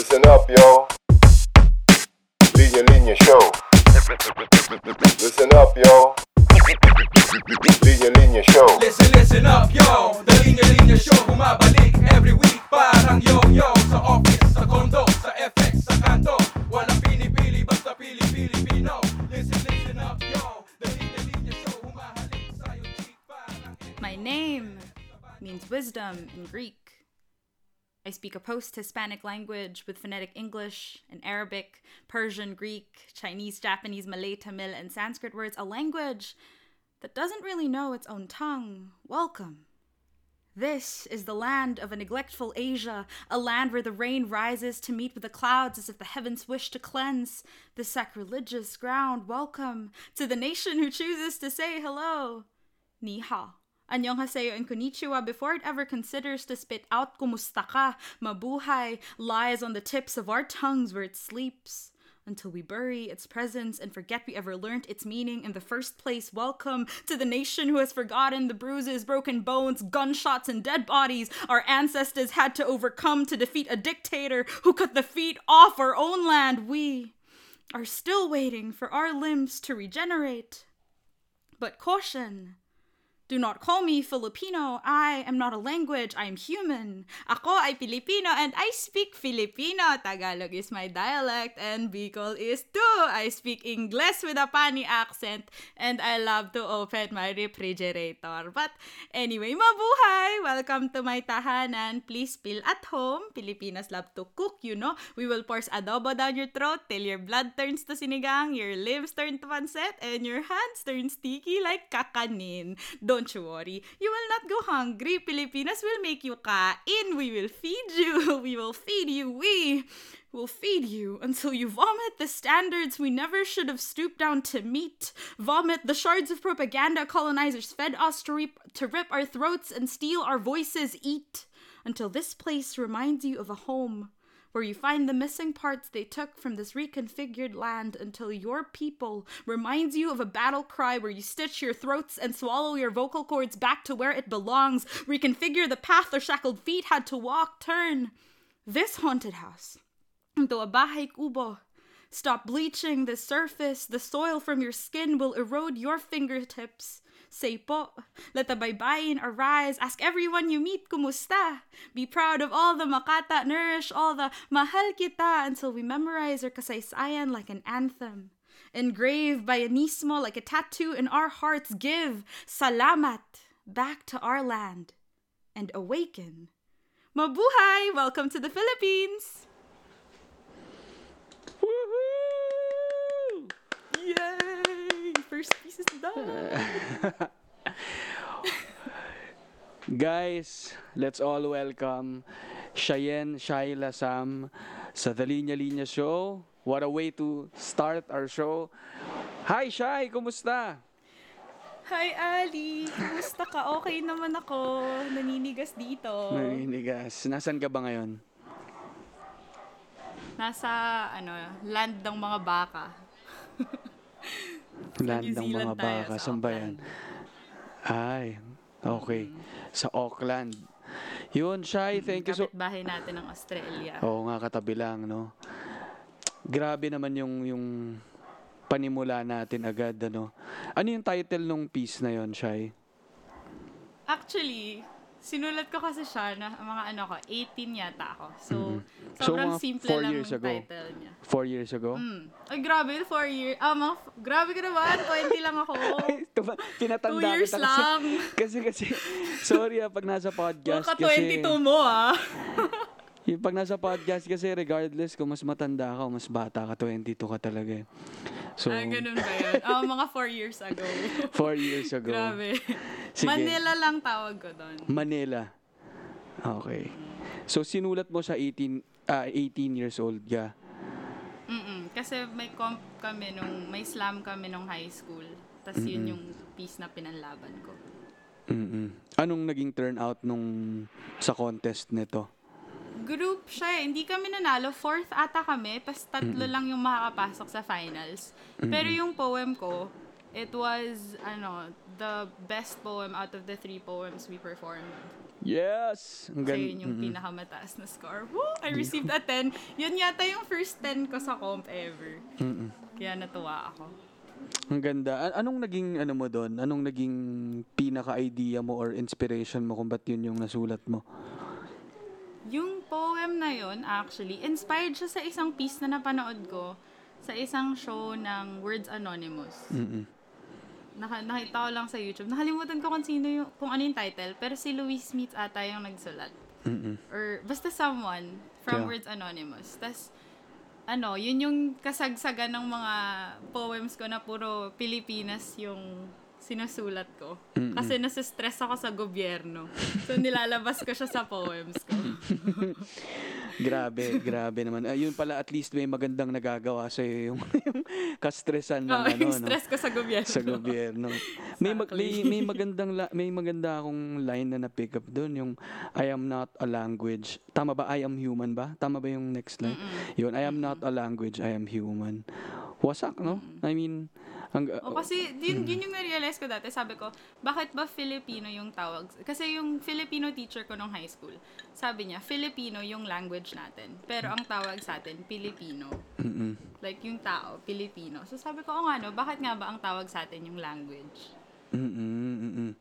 Listen up, yo. Linya-Linya Show. Listen up, yo. Linya-Linya Show. Listen up, yo. The Linya-Linya Show. Bumabalik every week. Parang yo-yo. Sa office, sa condo, sa FX, sa kanto. Walang pinipili, basta pili-Pilipino. Listen up, yo. The Linya-Linya Show. Humahalik sa'yo, cheek. Parang... My name means wisdom in Greek. I speak a post-Hispanic language with phonetic English and Arabic, Persian, Greek, Chinese, Japanese, Malay, Tamil, and Sanskrit words, a language that doesn't really know its own tongue. Welcome. This is the land of a neglectful Asia, a land where the rain rises to meet with the clouds as if the heavens wish to cleanse the sacrilegious ground. Welcome to the nation who chooses to say hello. Ni hao. Annyeonghaseyo and konnichiwa before it ever considers to spit out kumusta ka, mabuhay, lies on the tips of our tongues where it sleeps until we bury its presence and forget we ever learnt its meaning in the first place. Welcome to the nation who has forgotten the bruises, broken bones, gunshots, and dead bodies our ancestors had to overcome to defeat a dictator who cut the feet off our own land. We are still waiting for our limbs to regenerate. But caution. Do not call me Filipino. I am not a language. I am human. Ako ay Filipino and I speak Filipino. Tagalog is my dialect and Bicol is too. I speak English with a funny accent and I love to open my refrigerator. But anyway, mabuhay! Welcome to my tahanan. Please feel at home. Filipinas love to cook, you know. We will pour adobo down your throat till your blood turns to sinigang, your lips turn to pancit, and your hands turn sticky like kakanin. Don't you worry, you will not go hungry. Pilipinas will make you kain. We will feed you. We will feed you. We will feed you until you vomit the standards we never should have stooped down to meet. Vomit the shards of propaganda colonizers fed us to rip our throats and steal our voices. Eat until this place reminds you of a home where you find the missing parts they took from this reconfigured land until your people reminds you of a battle cry where you stitch your throats and swallow your vocal cords back to where it belongs. Reconfigure the path their shackled feet had to walk. Turn this haunted house into a bahay kubo. Stop bleaching the surface. The soil from your skin will erode your fingertips. Say po, let the baybayin arise. Ask everyone you meet, kumusta? Be proud of all the makata, nourish all the mahal kita until we memorize our kasaysayan like an anthem. Engrave bayanismo like a tattoo in our hearts. Give salamat back to our land and awaken. Mabuhay! Welcome to the Philippines! Woohoo! Yay! First piece is done. Guys, let's all welcome Cheyenne Lasam Sa The Linya-Linya Show. What a way to start our show. Hi, Shay! Kumusta? Hi, Ali! Kumusta ka? Okay naman ako. Naninigas dito. Naninigas. Nasaan ka ba ngayon? Nasa, land ng mga baka. Land ng mga baka. Saan ba yan? Ay, okay. Sa Auckland. Yun, Shay, thank you so... Kapitbahay natin ng Australia. Oo nga, katabi lang, no? Grabe naman yung panimula natin agad, ano? Ano yung title nung piece na yun, Shay? Actually, sinulat ko kasi siya na mga 18 yata ako. So, sobrang simple lang yung title niya. 4 years ago? Ay, grabe, 4 years. Grabe ka naman, 20 lang ako. Pinatanda 2 years kita lang. Kasi, sorry pag nasa podcast kasi. Maka 22 mo, Pag nasa podcast kasi, regardless kung mas matanda ka o mas bata ka, 22 ka talaga. So, ganun ba yun? Mga 4 years ago. 4 years ago. Grabe. Sige. Manila lang tawag ko doon. Manila. Okay. So, sinulat mo sa 18 years old ka? Kasi may comp kami may slam kami nung high school. Tapos yun yung piece na pinanlaban ko. Anong naging turnout nung sa contest nito? Group siya. Hindi kami nanalo. 4th ata kami. Tapos 3 lang yung makakapasok sa finals. Pero yung poem ko, it was, the best poem out of the 3 poems we performed. Yes! So, yun yung pinakamataas na score. Woo! I received a 10. Yun yata yung first 10 ko sa comp ever. Mm-mm. Kaya natuwa ako. Ang ganda. Anong naging, ano mo doon? Anong naging pinaka-idea mo or inspiration mo kung ba't yun yung nasulat mo? Yung poem na yun, actually, inspired siya sa isang piece na napanood ko sa isang show ng Words Anonymous. Mm-mm. Nakita ko lang sa YouTube. Nakalimutan ko kung ano yung title, pero si Louis Smith ata yung nagsulat. Mm-mm. Or basta someone from Words Anonymous. Tas ano, yun yung kasagsagan ng mga poems ko na puro Pilipinas yung sinusulat ko. Mm-mm. Kasi nasistress ako sa gobyerno. So nilalabas ko siya sa poems ko. Grabe naman. Yun pala, at least may magandang nagagawa sa'yo yung kastresan ng yung stress ko sa gobyerno. Sa gobyerno. Exactly. May maganda akong line na na-pick up doon, yung I am not a language. Tama ba? I am human ba? Tama ba yung next line? Mm-mm. Yun, I am not a language, I am human. Wasak, no? I mean, kasi yun yung na-realize ko dati. Sabi ko, bakit ba Filipino yung tawag? Kasi yung Filipino teacher ko nung high school, sabi niya, Filipino yung language natin. Pero ang tawag sa atin, Pilipino. Mm-mm. Like yung tao, Pilipino. So sabi ko, bakit nga ba ang tawag sa atin yung language? Mm-mm.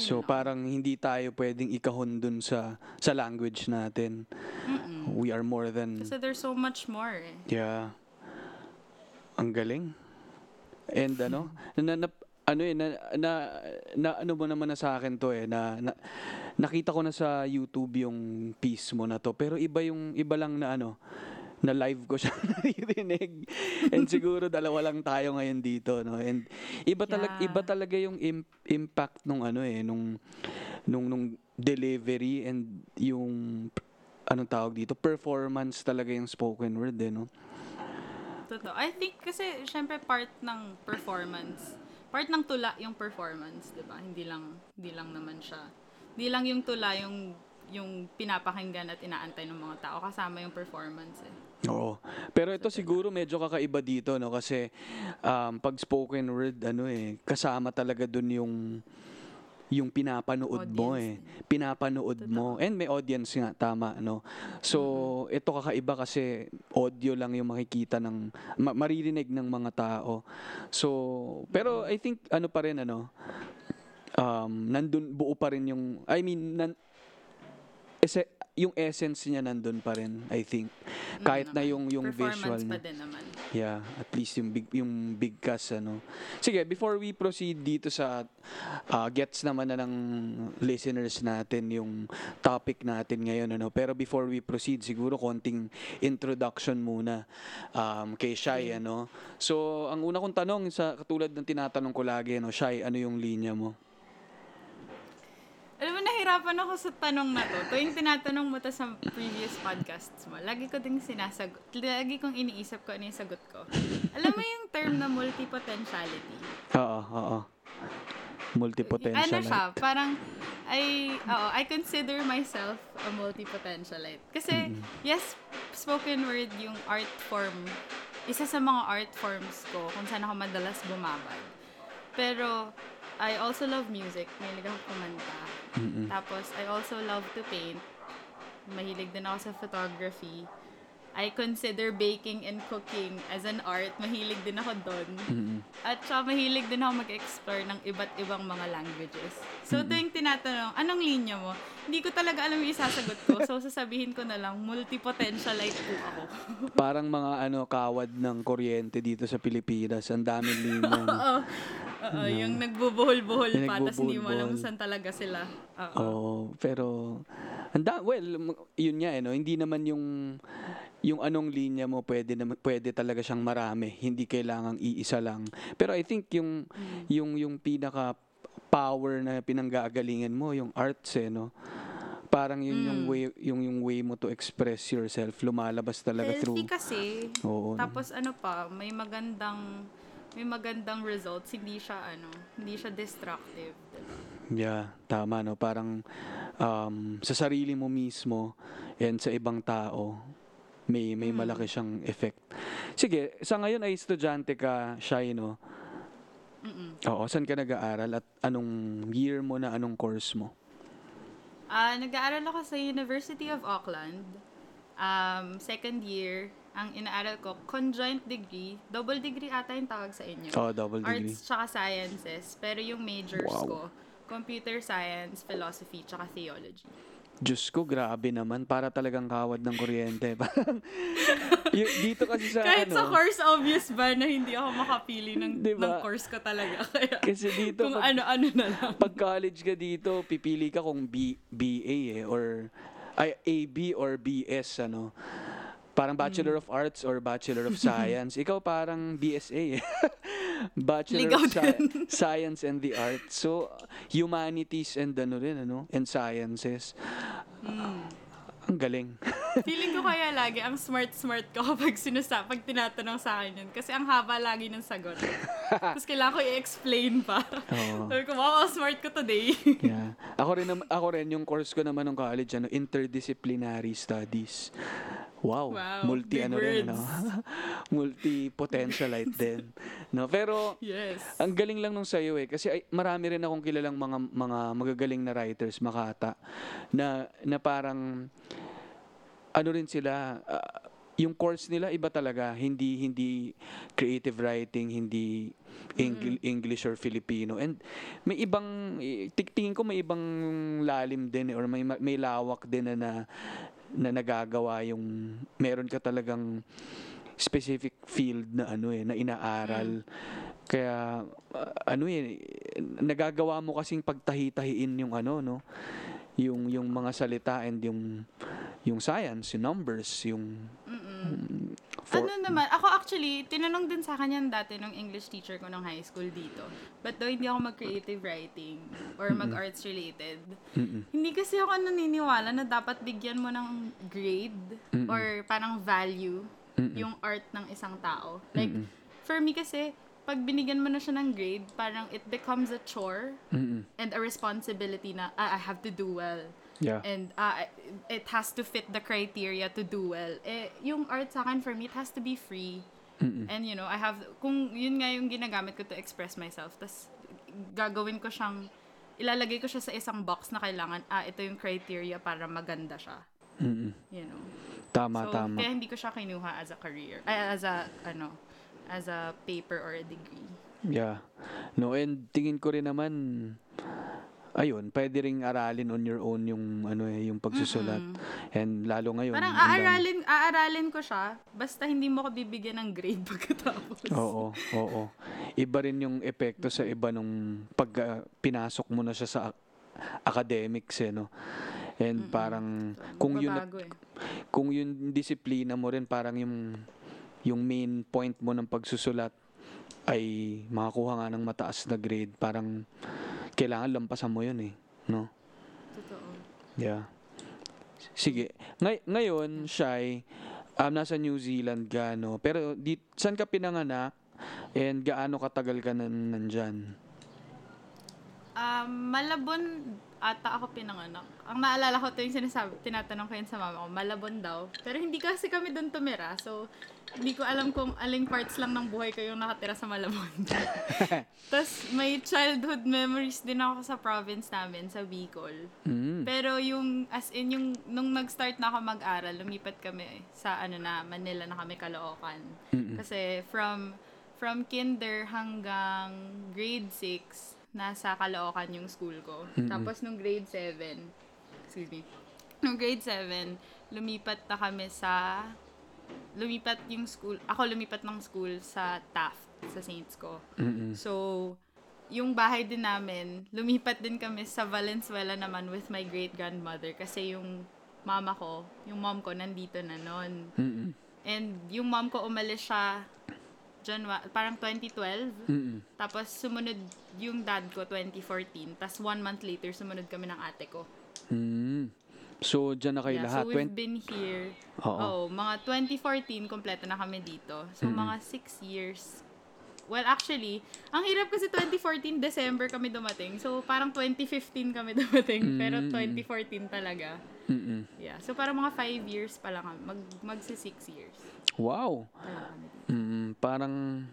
So parang hindi tayo pwedeng ikahon dun sa language natin. Mm-mm. We are more than... Kasi there's so much more eh. Yeah. Ang galing. And ano mo naman na sa akin to eh, na nakita ko na sa YouTube yung piece mo na to, pero iba lang na na live ko siya naririnig. And siguro dalawa lang tayo ngayon dito, no? And iba talaga yung impact nung nung delivery and yung performance talaga yung spoken word eh, no? Totoo. I think kasi syempre part ng tula yung performance, di ba? Hindi lang yung tula yung pinapakinggan at inaantay ng mga tao, kasama yung performance eh. Oo. Pero ito siguro medyo kakaiba dito, no? Kasi pag spoken word kasama talaga dun yung pinapanood audience mo eh. Mo. And may audience nga, tama, no? So, ito kakaiba kasi audio lang yung makikita ng, maririnig ng mga tao. So, pero I think, nandun buo pa rin yung, yung essence niya nandun pa rin, I think. Kahit na yung visual. Performance pa din naman. Yeah, at least yung big cast, Sige, before we proceed dito sa gets naman na ng listeners natin yung topic natin ngayon, Pero before we proceed, siguro konting introduction muna kay Shai, So, ang una kong tanong, sa katulad ng tinatanong ko lagi, Shai, ano yung linya mo? Alam mo, nahirapan ako sa tanong na to. Tuwing tinatanong mo to sa previous podcasts mo, lagi kong iniisip ko ano yung sagot ko. Alam mo yung term na multipotentiality? Oo. Multipotentialite. Ano siya? Parang, I consider myself a multipotentialite. Kasi, yes, spoken word yung art form. Isa sa mga art forms ko kung saan ako madalas bumabag. Pero, I also love music. Mahilig ako kumanta. Mm-mm. Tapos, I also love to paint. Mahilig din ako sa photography. I consider baking and cooking as an art. Mahilig din ako doon. At sya, mahilig din ako mag-explore ng iba't ibang mga languages. So, tuwing tinatanong, anong linya mo? Hindi ko talaga alam yung isasagot ko. So, sasabihin ko na lang, multipotentialite po ako. Parang mga kawad ng kuryente dito sa Pilipinas. Ang daming linya. Oo. Yung nagbubuhol-buhol yung pa, tapos hindi mo alam saan talaga sila. Pero, yun nga, hindi naman yung anong linya mo, pwede talaga siyang marami. Hindi kailangang iisa lang. Pero I think yung pinaka-power na pinanggagalingan mo, yung arts, Parang yun yung way mo to express yourself. Lumalabas talaga healthy through. Healthy kasi. Oo. Tapos may magandang results, hindi siya destructive, diba? Yeah, tama, parang sa sarili mo mismo and sa ibang tao may malaki siyang effect. Sige, sa ngayon ay estudyante ka, Shai, Oo, saan ka nag-aaral at anong year mo na, anong course mo? Nag-aaral ako sa University of Auckland. Second year, ang inaaral ko, conjoint degree. Double degree ata yung tawag sa inyo. Oh, double degree. Arts tsaka sciences. Pero yung majors ko, computer science, philosophy, tsaka theology. Diyos ko, grabe naman. Para talagang kawad ng kuryente. Dito kasi sa kahit sa course, obvious ba na hindi ako makapili ng, diba? Ng course ko talaga. Kaya, kasi dito, kung ano-ano na lang. Pag college ka dito, pipili ka kung BA or AB or BS, ano. Parang Bachelor of Arts or Bachelor of Science. Ikaw parang BSA. Bachelor of Science and the Arts. So, humanities and ano rin, ano? And sciences. Ang galing. Feeling ko kaya lagi, ang smart-smart ko pag tinatanong sa akin yun. Kasi ang haba lagi ng sagot. Tapos kailangan ko i-explain pa. Sabi ko, wow, smart ko today. Yeah. Ako rin, yung course ko naman ng college, ano, interdisciplinary studies. Wow, multi-potentialite din. No, pero yes. Ang galing lang nung sayo kasi marami rin akong kilalang mga magagaling na writers makata na parang ano rin sila, yung course nila iba talaga, hindi creative writing, hindi English or Filipino. And may ibang tingin ko may ibang lalim din or may lawak din na nagagawa yung meron ka talagang specific field na na inaaral. Kaya nagagawa mo kasing pagtahi-tahiin yung yung mga salita and yung science, yung numbers, yung ako actually, tinanong din sa akin yan dati nung English teacher ko nung high school dito. But though hindi ako mag-creative writing or mag-arts related, hindi kasi ako naniniwala na dapat bigyan mo ng grade or parang value yung art ng isang tao. Like, for me kasi, pag binigyan mo na siya ng grade, parang it becomes a chore and a responsibility na I have to do well. Yeah. And it has to fit the criteria to do well. Yung art sa akin, for me, it has to be free. And I have, kung yun nga yung ginagamit ko to express myself, tas gagawin ko siyang, ilalagay ko siya sa isang box na kailangan, ito yung criteria para maganda siya. Tama. Kaya hindi ko siya kinuha as a career, as a paper or a degree. Yeah. No, and tingin ko rin naman, ayun, pwede ring aralin on your own yung yung pagsusulat. And lalo ngayon, parang aaralin ko siya basta hindi mo ko bibigyan ng grade pagkatapos. Oo. Iba rin yung epekto sa iba nung pag pinasok mo na siya sa academics And parang kung yun disiplina mo rin, parang yung main point mo ng pagsusulat ay makakuha nga ng mataas na grade, parang kailangan lampasan mo yun no? Totoo. Yeah. Sige. Ngayon, Shai, nasa New Zealand ka, no? Pero saan ka pinanganak and gaano katagal ka nandyan? Malabon ata ako pinanganak. Ang naalala ko ito yung tinatanong ko yun sa mama ko, Malabon daw. Pero hindi kasi kami doon tumira, so hindi ko alam kung aling parts lang ng buhay ko yung nakatira sa Malabon. Tapos may childhood memories din ako sa province namin, sa Bicol. Pero yung, as in, yung nung nag-start na ako mag-aral, lumipat kami sa Manila na kami, Caloocan. Kasi from kinder hanggang grade 6, nasa Caloocan yung school ko. Tapos nung grade 7, lumipat na kami sa... lumipat ng school sa Taft, sa Saints ko. So, yung bahay din namin, lumipat din kami sa Valenzuela naman with my great-grandmother kasi yung mom ko, nandito na noon. And yung mom ko, umalis siya parang 2012. Tapos sumunod yung dad ko, 2014. Tapos 1 month later, sumunod kami ng ate ko. So, dyan na kayo lahat? So, we've been here. Mga 2014, kompleto na kami dito. So, mga 6 years. Well, actually, ang hirap kasi 2014, December kami dumating. So, parang 2015 kami dumating. Pero 2014 talaga. Yeah. So, parang mga 5 years pa lang kami. Magsi 6 years. Wow! Parang...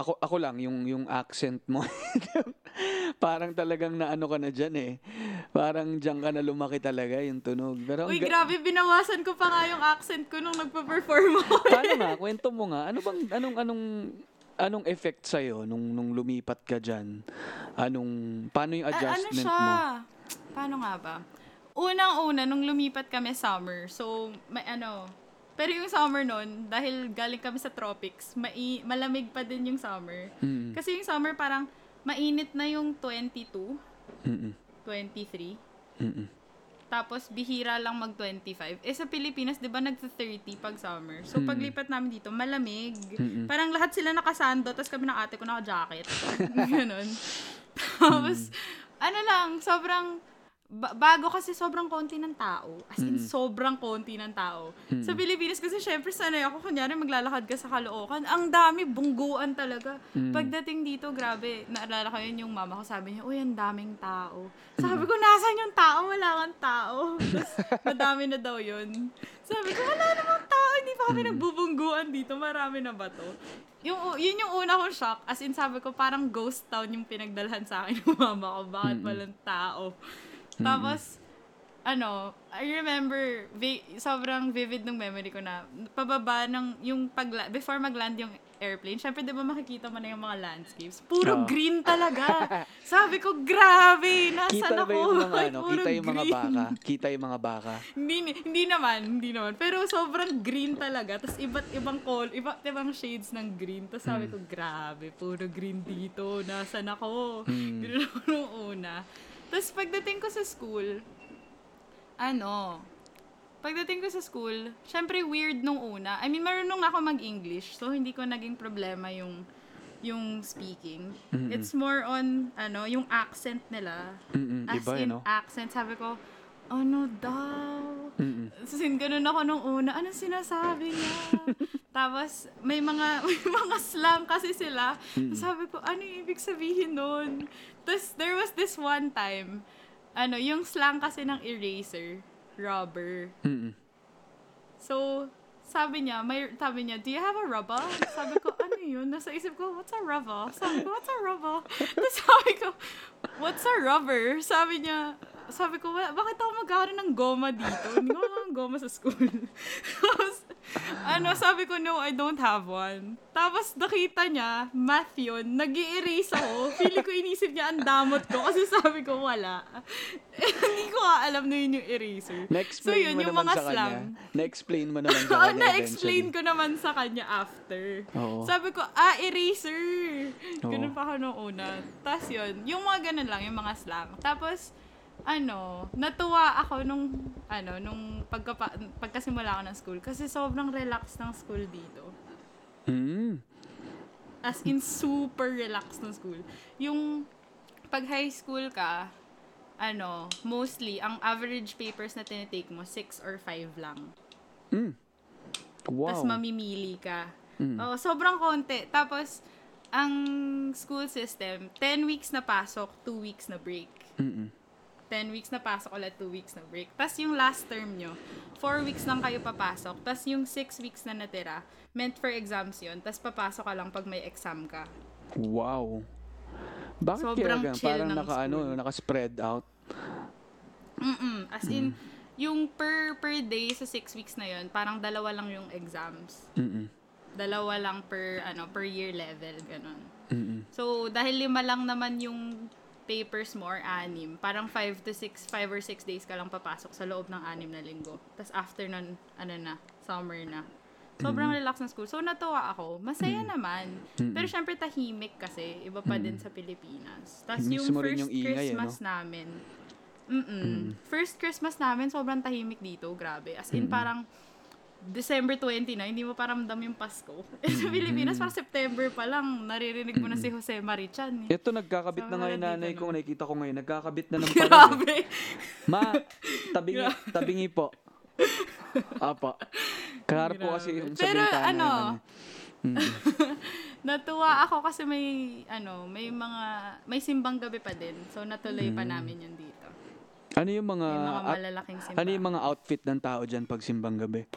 Ako lang yung accent mo. Parang talagang naano ka na diyan Parang dyan ka na lumaki talaga yung tunog. Pero uy, grabe, binawasan ko pa nga yung accent ko nung nagpa-perform ako. Paano nga? Kwento mo nga. Ano bang, anong effect sa'yo nung lumipat ka dyan? Paano yung adjustment mo? Paano nga ba? Unang-una, nung lumipat kami summer, so, pero yung summer nun, dahil galing kami sa tropics, malamig pa din yung summer. Mm-hmm. Kasi yung summer parang mainit na yung 22. Mm-hmm. 23. Mm-mm. Tapos, bihira lang mag-25. Sa Pilipinas, di ba, nag-30 pag summer. So, paglipat namin dito, malamig. Mm-mm. Parang lahat sila nakasando, tapos kami ng ate ko naka-jacket. Ganun. Tapos, sobrang, bago kasi sobrang konti ng tao. As in, sobrang konti ng tao. Mm-mm. Sa Pilipinas, kasi syempre, sanay ako, kunyari, maglalakad ka sa Caloocan. Ang dami, bungguan talaga. Mm-mm. Pagdating dito, grabe, naalala ko yun, yung mama ko, sabi niya, uy, ang daming tao. Sabi ko, nasan yung tao? Wala kang tao. Tapos, madami na daw yun. Sabi ko, wala namang tao, hindi pa kami nagbubungguan dito, marami na ba to? Yun yung una kong shock, as in, sabi ko, parang ghost town yung pinagdalhan sa akin ng mama ko, bakit walang tao? Tapos, I remember, sobrang vivid ng memory ko na, pababa ng, yung before mag-land yung airplane, syempre, di ba makikita mo na yung mga landscapes? Puro green talaga. Sabi ko, grabe, nasan ako? Puro green. Kita yung mga baka? Hindi naman. Pero sobrang green talaga. Tapos, iba't-ibang color, iba't-ibang shades ng green. Tapos sabi ko, grabe, puro green dito. Nasan ako? Ganoon ako nung una. Tapos, pagdating ko sa school, syempre weird nung una. I mean, marunong ako mag-English, so hindi ko naging problema yung speaking. Mm-mm. It's more on, yung accent nila. Mm-mm. As iba, in accent, sabi ko, ano daw? Ganun ako nung una, anong sinasabi niya? Tapos, may mga slang kasi sila. Sabi ko, ano yung ibig sabihin nun? Tapos, there was this one time, yung slang kasi ng eraser, rubber. Mm-mm. So, sabi niya, do you have a rubber? Sabi ko, ano yun? Nasa isip ko, what's a rubber? Sabi ko, what's a rubber? Tapos sabi ko, what's a rubber? Sabi niya, sabi ko, bakit ako mag-aaral ng goma dito? Hindi ko lang goma sa school. Tapos, sabi ko, no, I don't have one. Tapos, nakita niya, math yun, nag-i-erase ako. Feeling ko, inisip niya, ang damot ko. Kasi sabi ko, wala. Hindi ko alam na yun yung eraser. So, yun, yung mga slang. Na-explain mo naman sa kanya. Na-explain ko naman sa kanya after. Oo. Sabi ko, eraser. Ganun pa ako nung una. Tapos yun, yung mga ganun lang, yung mga slang. Tapos, natuwa ako nung pagkasimula ko ng school. Kasi sobrang relax ng school dito. As in, super relax ng school. Yung pag high school ka, mostly, ang average papers na tinitake mo, 6 or 5 lang. Wow. Tapos mamimili ka. Oo, sobrang konti. Tapos, ang school system, 10 weeks na pasok, 2 weeks na break. 10 weeks na pasok, ulit 2 weeks na break. Tapos yung last term nyo, 4 weeks lang kayo papasok. Tapos yung 6 weeks na natira, meant for exams yun. Tapos papasok ka lang pag may exam ka. Wow. Bakit sobrang kaya chill parang naka-spread out? As in, yung per day sa 6 weeks na yun, parang 2 lang yung exams. Dalawa lang per year level. Ganun. So, dahil 5 lang naman yung papers more 6. Parang 5 or 6 days ka lang papasok sa loob ng 6 na linggo. Tapos after nun, summer na. Sobrang relax ng school. So, natuwa ako. Masaya naman. Pero syempre, tahimik kasi. Iba pa din sa Pilipinas. Tapos yung first Christmas namin. First Christmas namin, sobrang tahimik dito. Grabe. As in, parang December 20 na, hindi mo paramdam yung Pasko. Sa Pilipinas, parang September pa lang, naririnig mo na si Jose Marichan. Ito, nagkakabit na ngayon nanay ko, nakikita ko ngayon, nagkakabit na ng panin. Grabe! Ma, tabingi po. Apa. Kaharap po kasi yung sabihin tayo. Pero natuwa ako kasi may simbang gabi pa din. So, natuloy pa namin yun dito. Ano yung mga outfit ng tao dyan pag simbang gabi?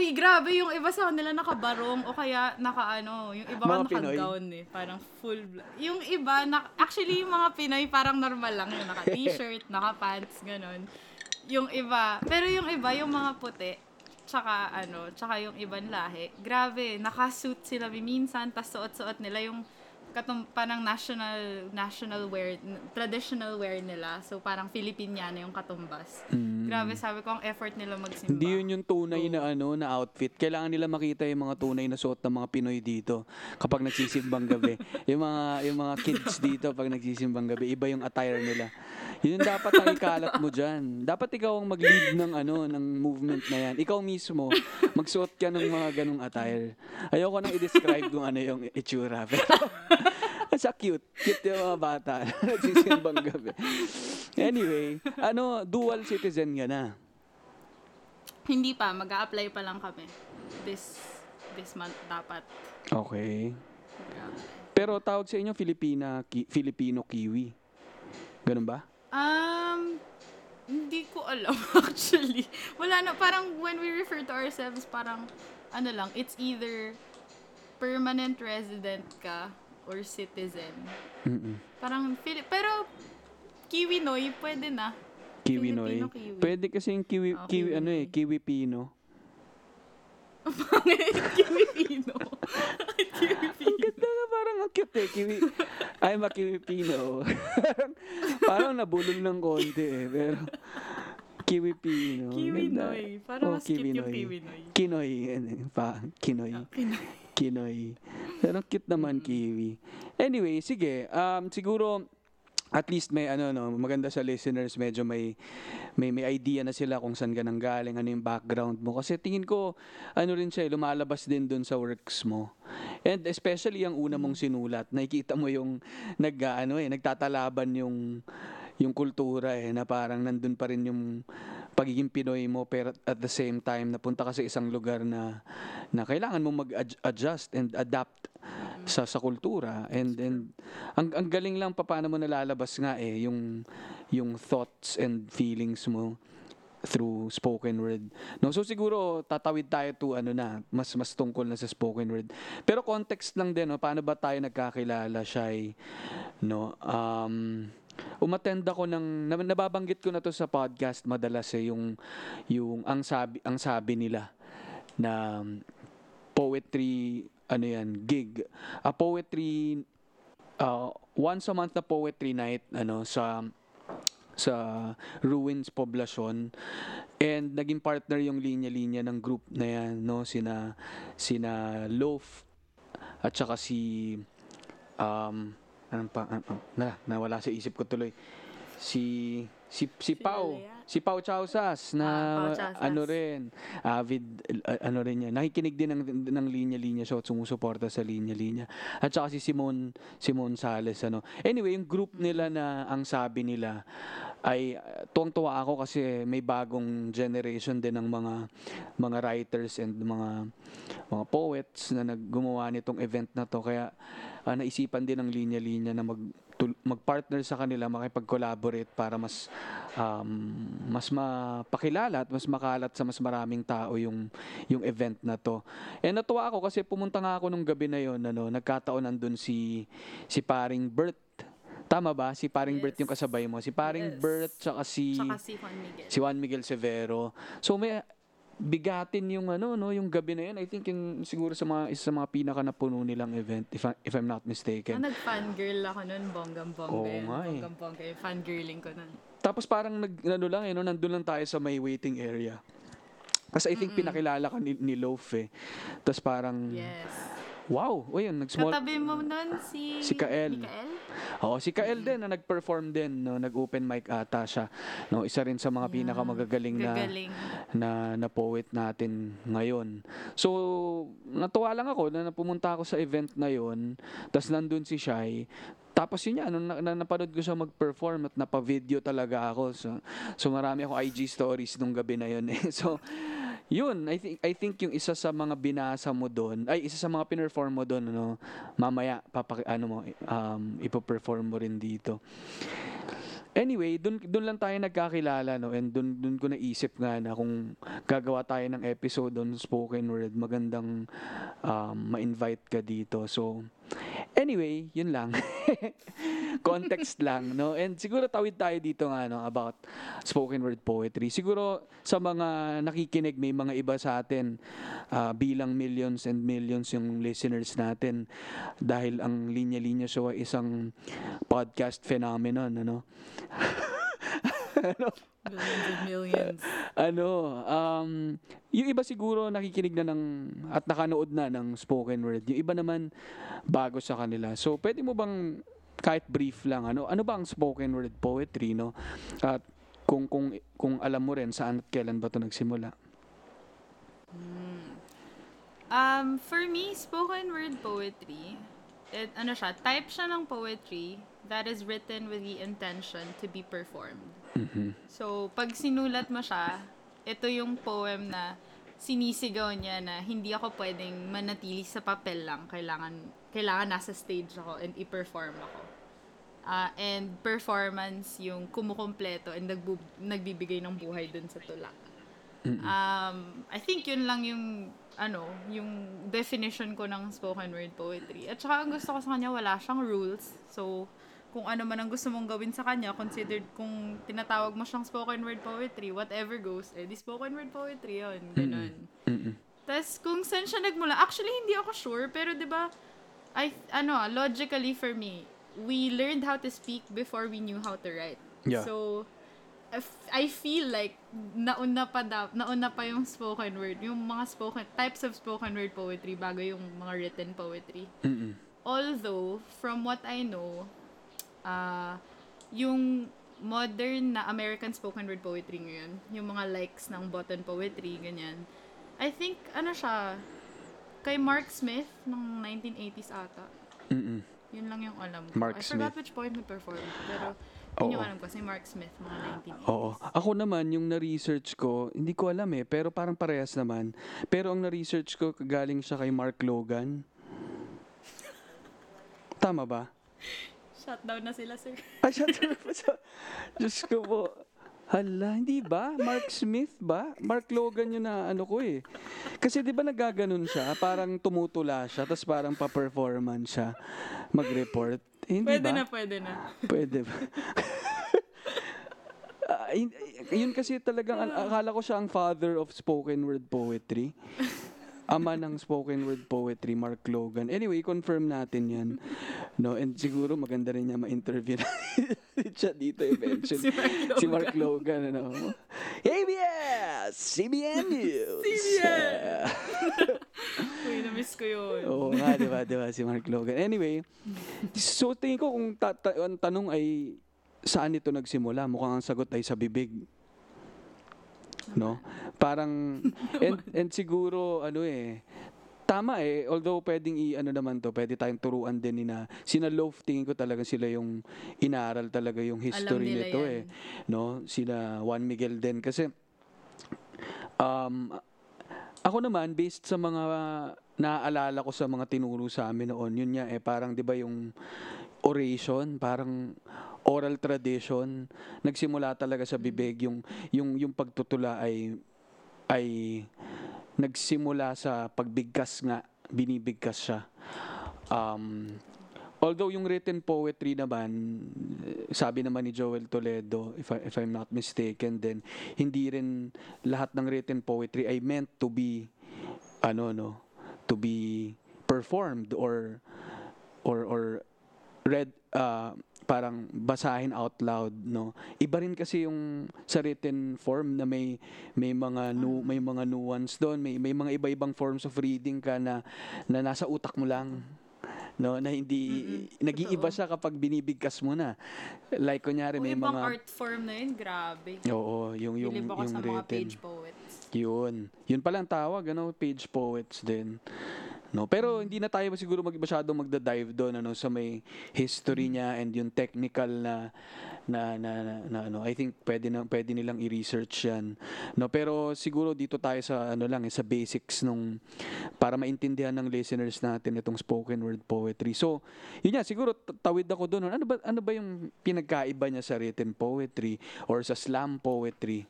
Uy, grabe yung iba sa kanila nakabarong o kaya nakaano, yung iba mga naka-gown eh, parang full black. Yung iba, actually yung mga Pinoy parang normal lang yung naka-t-shirt, naka-pants, ganun. Yung iba, pero yung iba, yung mga puti, tsaka ano, tsaka yung ibang lahi, grabe, naka-suit sila minsan, tas suot-suot nila yung parang national wear, traditional wear nila. So, parang Filipiniana yung katumbas. Mm. Grabe, sabi ko, ang effort nila magsimba. Hindi yun yung tunay na, ano, na outfit. Kailangan nila makita yung mga tunay na suot ng mga Pinoy dito kapag nagsisimbang gabi. yung mga kids dito pag nagsisimbang gabi, iba yung attire nila. Yun yung dapat ang ikalat mo dyan. Dapat ikaw ang mag-lead ng, ano, ng movement na yan. Ikaw mismo, magsuot ka ng mga ganong attire. Ayoko nang i-describe kung ano yung itsura. Pero, sa cute. Cute yung mga bata. Nagsisimbang gabi. Anyway, ano, dual citizen ka na? Hindi pa. Mag-a-apply pa lang kami. This month dapat. Okay. Pero tawag sa inyo, Filipino Kiwi. Ganun ba? Hindi ko alam actually. Wala na, parang when we refer to ourselves, parang ano lang, it's either permanent resident ka or citizen. Mm-mm. Parang pero Kiwinoy pwede na. Kiwinoy. Kiwi. Pwede kasi yung Kiwi ano eh, Kiwi Pino. Kiwi Pino. Kiwi Pino. Ganda nga, parang cute eh, Kiwi. I'm a Kiwi Pino. Parang nabulol ng konti eh, pero Kiwi Pino. Kiwinoy. Parang mas cute yung Kiwinoy. Kinoy. Kinoy. Kinoy. Pero cute naman Kiwi. Anyway, sige. Siguro, at least may ano, no, maganda sa listeners, medyo may idea na sila kung saan ka nang galing, ano yung background mo, kasi tingin ko ano rin siya, lumalabas din dun sa works mo, and especially ang una mong sinulat, nakikita mo yung nagtatalaban yung kultura eh, na parang nandun pa rin yung pagiging Pinoy mo, pero at the same time napunta ka sa isang lugar na kailangan mo mag-adjust and adapt sa kultura, and ang galing lang paano mo nalalabas nga eh yung thoughts and feelings mo through spoken word. No, so siguro tatawid tayo to ano na, mas tungkol na sa spoken word. Pero context lang din, no, paano ba tayo nagkakilala, Shay? No, umattend ako ng nababanggit ko na to sa podcast madalas eh, yung ang sabi nila na poetry ano yan, gig. A poetry, once a month na poetry night, ano, sa Ruins Poblacion. And naging partner yung Linya-Linya ng group na yan, no, sina Loaf, at saka si, nawala sa isip ko tuloy, si Pau. Si Pau Chausas na ano rin, avid ano rin niya. Nakikinig din ng Linya-Linya Show, sumusuporta sa Linya-Linya. At saka si Simon Sales, ano. Anyway, yung group nila na ang sabi nila ay tuwang-tuwa ako kasi may bagong generation din ng mga writers and mga poets na gumawa nitong event na to. Kaya naisipan din ng Linya-Linya na magpartner sa kanila, makipag-collaborate para mas mapakilala at mas makalat sa mas maraming tao yung event na to. And natuwa ako kasi pumunta nga ako nung gabi na yon, ano, nagkataon nandun si Paring Bert. Tama ba? Si Paring Bert yung kasabay mo. Si Paring Bert, tsaka si Juan Miguel. Si Juan Miguel Severo. So may bigatin yung ano, no, yung gabi na yun. I think yung siguro isa sa mga pinaka napuno nilang event, if I'm not mistaken. Nag-fangirl ako nun, bonggang-bongga. Oo nga eh. Bonggang-bongga, fangirling ko nun. Tapos parang nandun lang tayo sa may waiting area. Kasi I think pinakilala ka ni Loaf eh. Tapos parang, wow, o yun, nag-small. Katabi mo nun si KL? Oo, si KLden na nag-perform din, no, nag-open mic ata siya. No, isa rin sa mga pinakamagagaling na poet natin ngayon. So, natuwa lang ako na pumunta ako sa event na yon, tapos nandun si Shai. Tapos yun niya, napanood ko siya mag-perform at napavideo talaga ako. So marami ako IG stories nung gabi na yun. Eh. So, yun, I think yung isa sa mga binasa mo doon, ay isa sa mga pinerform mo doon, ano, mamaya ipo-perform mo rin dito. Anyway, dun lang tayo nagkakilala, no? And dun ko naisip nga na kung gagawa tayo ng episode on spoken word, magandang ma-invite ka dito. So, anyway, yun lang. Context lang, no? And siguro tawid tayo dito nga, no, about spoken word poetry. Siguro sa mga nakikinig, may mga iba sa atin bilang millions and millions yung listeners natin dahil ang Linya-Linya Show ay isang podcast phenomenon, ano? Millions and millions. Yung iba siguro nakikinig na ng at nakanood na ng spoken word. Yung iba naman bago sa kanila. So, pwede mo bang kahit brief lang, ano ba ang spoken word poetry, no? At kung alam mo rin saan at kailan ba 'to nagsimula? For me, spoken word poetry, type siya ng poetry that is written with the intention to be performed. Mm-hmm. So, pag sinulat mo siya, ito yung poem na sinisigaw niya na hindi ako pwedeng manatili sa papel lang. Kailangan nasa stage ako and i-perform ako. And performance yung kumukumpleto and nagbibigay ng buhay dun sa tula. Mm-hmm. I think yun lang yung yung definition ko ng spoken word poetry. At saka ang gusto ko sa kanya, wala siyang rules. So, kung ano man ang gusto mong gawin sa kanya, considered kung tinatawag mo siyang spoken word poetry, whatever goes, di spoken word poetry yun. Ganun. Mm-hmm. Tapos, kung saan siya nagmula, actually, hindi ako sure, pero diba, logically for me, we learned how to speak before we knew how to write. Yeah. So, I feel like nauna pa yung spoken word, yung mga types of spoken word poetry bago yung mga written poetry. Mm-mm. Although, from what I know, yung modern na American spoken word poetry ngayon, yung mga likes ng Button Poetry, ganyan, I think, siya, kay Mark Smith, ng 1980s ata. Mm-mm. Yun lang yung alam ko. Mark Smith. I forgot which poem he performed, pero yun yung alam ko, si Mark Smith, mga 1980s. Oo. Ako naman, yung na-research ko, hindi ko alam pero parang parehas naman. Pero ang na-research ko, galing siya kay Mark Logan. Tama ba? Shutdown na sila, sir. Shutdown na sila. Diyos ko po. Hala, hindi ba? Mark Smith ba? Mark Logan yun na ko eh. Kasi di ba nagaganon siya? Parang tumutula siya, tapos parang pa-performance siya mag-report. Hindi pwede ba? Pwede ba? Yun kasi talagang, akala ko siya ang father of spoken word poetry. Ama ng spoken word poetry, Mark Logan. Anyway, confirm natin yan. No, and siguro maganda rin niya ma-interview siya dito eventually. Si Mark Logan, ABS! CBN News! CBN! Uy, na-miss ko yun. Oo nga, diba, si Mark Logan. Anyway, so tingin ko kung ang tanong ay saan ito nagsimula, mukhang ang sagot ay sa bibig. No? Parang, and siguro, tama although pwedeng naman to, pwede tayong turuan din na sina Loaf, tingin ko talaga sila yung inaral talaga yung history nito no? Sina Juan Miguel din kasi ako naman based sa mga naaalala ko sa mga tinuro sa amin noon, yun niya parang 'di ba yung oration, parang oral tradition, nagsimula talaga sa bibig yung pagtutula ay nagsimula sa pagbigkas nga, binibigkas siya. Although yung written poetry naman, sabi naman ni Joel Toledo, if I'm not mistaken, then hindi rin lahat ng written poetry ay meant to be to be performed or read, parang basahin out loud, no. Iba rin kasi yung sa written form na may mga nuance doon, may mga iba-ibang forms of reading ka na nasa utak mo lang, no, na hindi nag-iiba siya kapag binibigkas mo na. Like kunyari may ibang mga art form na yun, grabe. Oo, yung written. Mga page poets. Yun. Yun pala ang tawag, page poets din. No? Pero hindi na tayo siguro masyadong magda-dive doon, ano, sa may history niya and yung technical na ano, I think pwede nilang i-research 'yan. No, pero siguro dito tayo sa ano lang, sa basics nung para maintindihan ng listeners natin itong spoken word poetry. So, yun nga, siguro tawid ako doon. Ano ba yung pinagkaiba niya sa written poetry or sa slam poetry?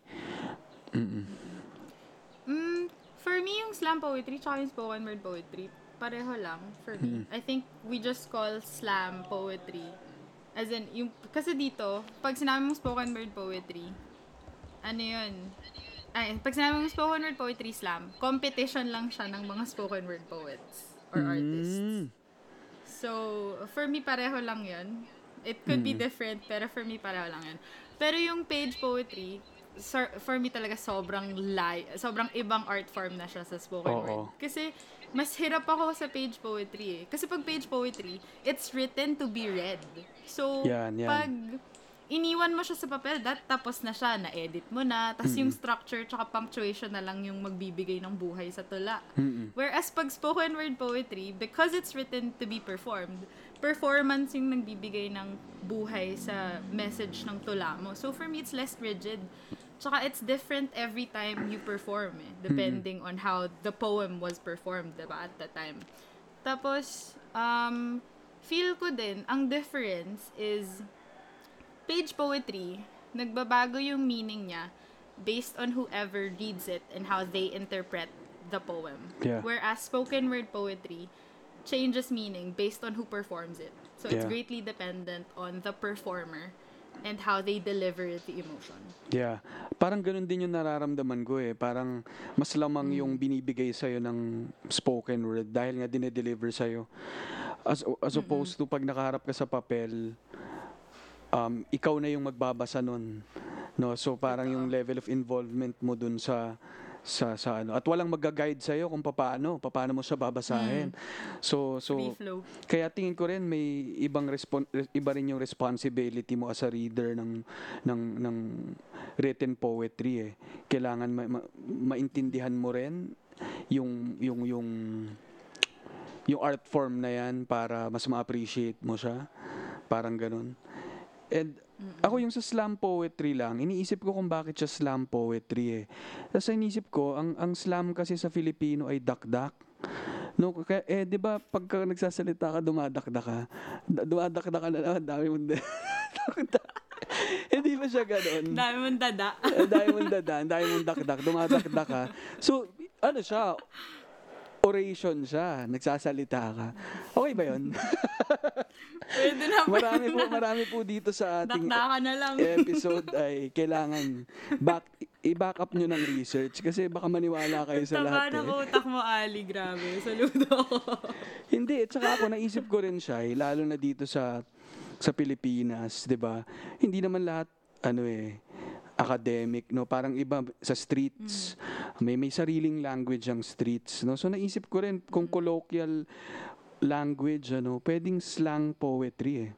For me, yung slam poetry tsaka yung spoken word poetry, pareho lang for me. I think we just call slam poetry. As in, yung, kasi dito, pag sinabi mong spoken word poetry, ano yun? Ay, pag sinabi mong spoken word poetry slam, competition lang siya ng mga spoken word poets or artists. So, for me, pareho lang yun. It could be different, pero for me, pareho lang yun. Pero yung page poetry, for me talaga sobrang ibang art form na siya sa spoken word. Kasi mas hirap ako sa page poetry eh. Kasi pag page poetry, it's written to be read. So, pag iniwan mo siya sa papel, tapos na siya, na-edit mo na, tapos yung structure tsaka punctuation na lang yung magbibigay ng buhay sa tula. Whereas pag spoken word poetry, because it's written to be performed, performance yung nagbibigay ng buhay sa message ng tula mo. So for me, it's less rigid. Tsaka it's different every time you perform eh, depending on how the poem was performed, diba, at the time. Tapos, feel ko din, ang difference is page poetry, nagbabago yung meaning niya based on whoever reads it and how they interpret the poem. Yeah. Whereas spoken word poetry changes meaning based on who performs it. So it's greatly dependent on the performer and how they deliver the emotion. Yeah. Parang ganun din yung nararamdaman ko eh. Parang mas lamang yung binibigay sa'yo ng spoken word dahil nga dinedeliver sa'yo. As opposed to pag nakaharap ka sa papel, ikaw na yung magbabasa nun. No? So parang yung level of involvement mo dun sa ano, at walang magga-guide sa iyo kung paano mo siya babasahin. So kaya tingin ko rin may iba rin yung responsibility mo as a reader ng written poetry eh. Kailangan maintindihan mo rin yung art form na yan para mas ma-appreciate mo siya. Parang ganun. And ako yung sa slam poetry lang, iniisip ko kung bakit siya slam poetry eh. Tapos iniisip ko, ang slam kasi sa Filipino ay dakdak. No, kaya, eh, di ba pagka nagsasalita ka, dumadakdak ka na lang, dami mong dakdak. Hindi ba siya ganoon? Dami mong dakdak, dumadakdak ka. So, ano siya? Oration siya, nagsasalita ka. Okay ba yun? Marami po dito sa ating episode ay kailangan i-back up nyo ng research kasi baka maniwala kayo sa lahat. Taba na utak mo, Ali. Grabe. Saludo ako. Hindi. At saka ako, naisip ko rin siya, eh, lalo na dito sa Pilipinas, di ba? Hindi naman lahat, ano eh, academic, no, parang iba sa streets, may sariling language ang streets, no. So naisip ko rin kung colloquial language, ano, pwedeng slang poetry eh.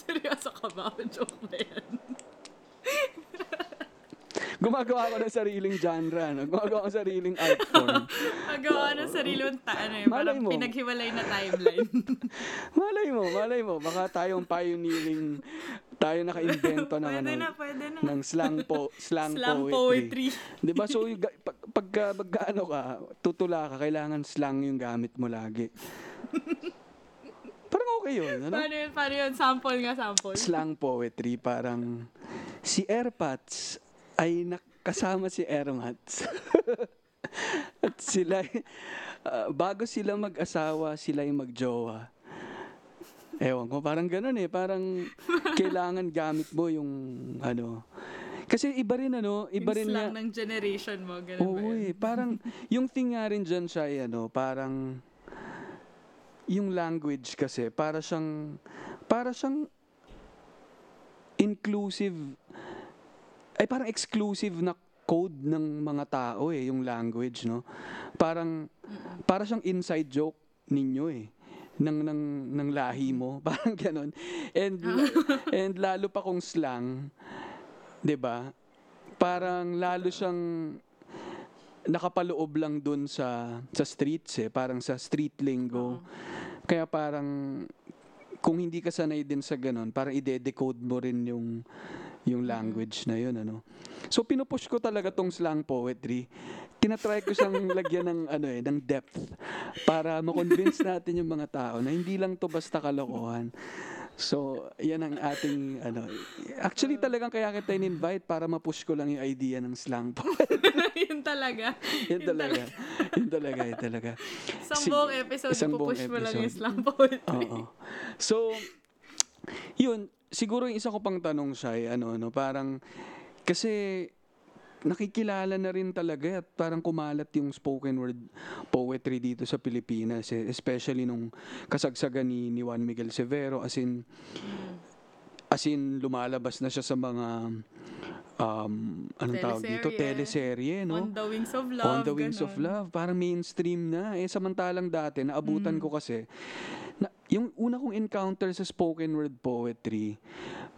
Seryoso ka ba? Joke ba yan? Gumagawa ko ng sariling genre, no? Gumagawa ko ng sariling art form. Gumagawa ng sariling parang pinaghiwalay na timeline. Malay mo. Baka tayong pioneering, tayo naka-invento pwede na. Ng slang poetry. Diba? So, pag tutula ka, kailangan slang yung gamit mo lagi. Parang okay yun, ano? Paano yun? Sample. Slang poetry, parang si Airpods ay nakasama si Ermats. At sila, bago sila mag-asawa, sila'y mag-jowa. Ewan ko, parang ganun eh. Parang kailangan gamit mo yung ano. Kasi iba rin slang ng generation mo. Ganun ba yun? Eh, parang yung thing nga rin dyan siya, ano, parang yung language kasi, para siyang inclusive, ay parang exclusive na code ng mga tao eh, yung language, no? Parang, para siyang inside joke ninyo eh, ng lahi mo, parang ganun. And lalo pa kung slang, 'di ba? Parang lalo siyang nakapaloob lang dun sa streets eh, parang sa street lingo. Kaya parang kung hindi ka sanay din sa ganun, parang i-decode mo rin yung language na yun, ano. So pinupush ko talaga tong slang poetry. Tinatry ko siyang lagyan ng ng depth para ma-convince natin yung mga tao na hindi lang to basta kalokohan. So, yan ang ating Actually, talagang kaya kita in-invite para ma-push ko lang yung idea ng slang poetry. Yun talaga. Isang buong episode, ipupush mo lang yung slang poetry. Oo. So, yun. Siguro yung isa ko pang tanong siya, parang, kasi nakikilala na rin talaga at parang kumalat yung spoken word poetry dito sa Pilipinas, especially nung kasagsagan ni Juan Miguel Severo, as in lumalabas na siya sa mga teleserye, no? On the Wings of Love, parang mainstream na eh. Samantalang dati naabutan ko kasi na, yung una kong encounter sa spoken word poetry,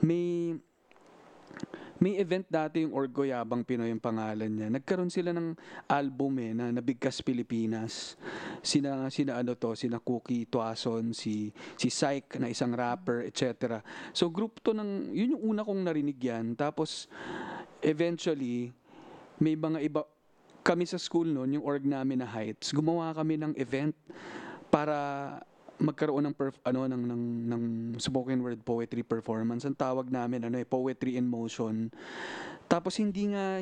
may event dati, yung Orgo Yabang Pino yung pangalan niya. Nagkaroon sila ng album na Nabigkas Pilipinas. Sina Cookie Tuason, si Psych na isang rapper, etc. So group to ng, yun yung una kong narinig yan. Tapos eventually may mga iba kami sa school noon, yung org namin na Heights. Gumawa kami ng event para magkaroon ng ng spoken word poetry performance. Ang tawag namin poetry in motion. Tapos hindi nga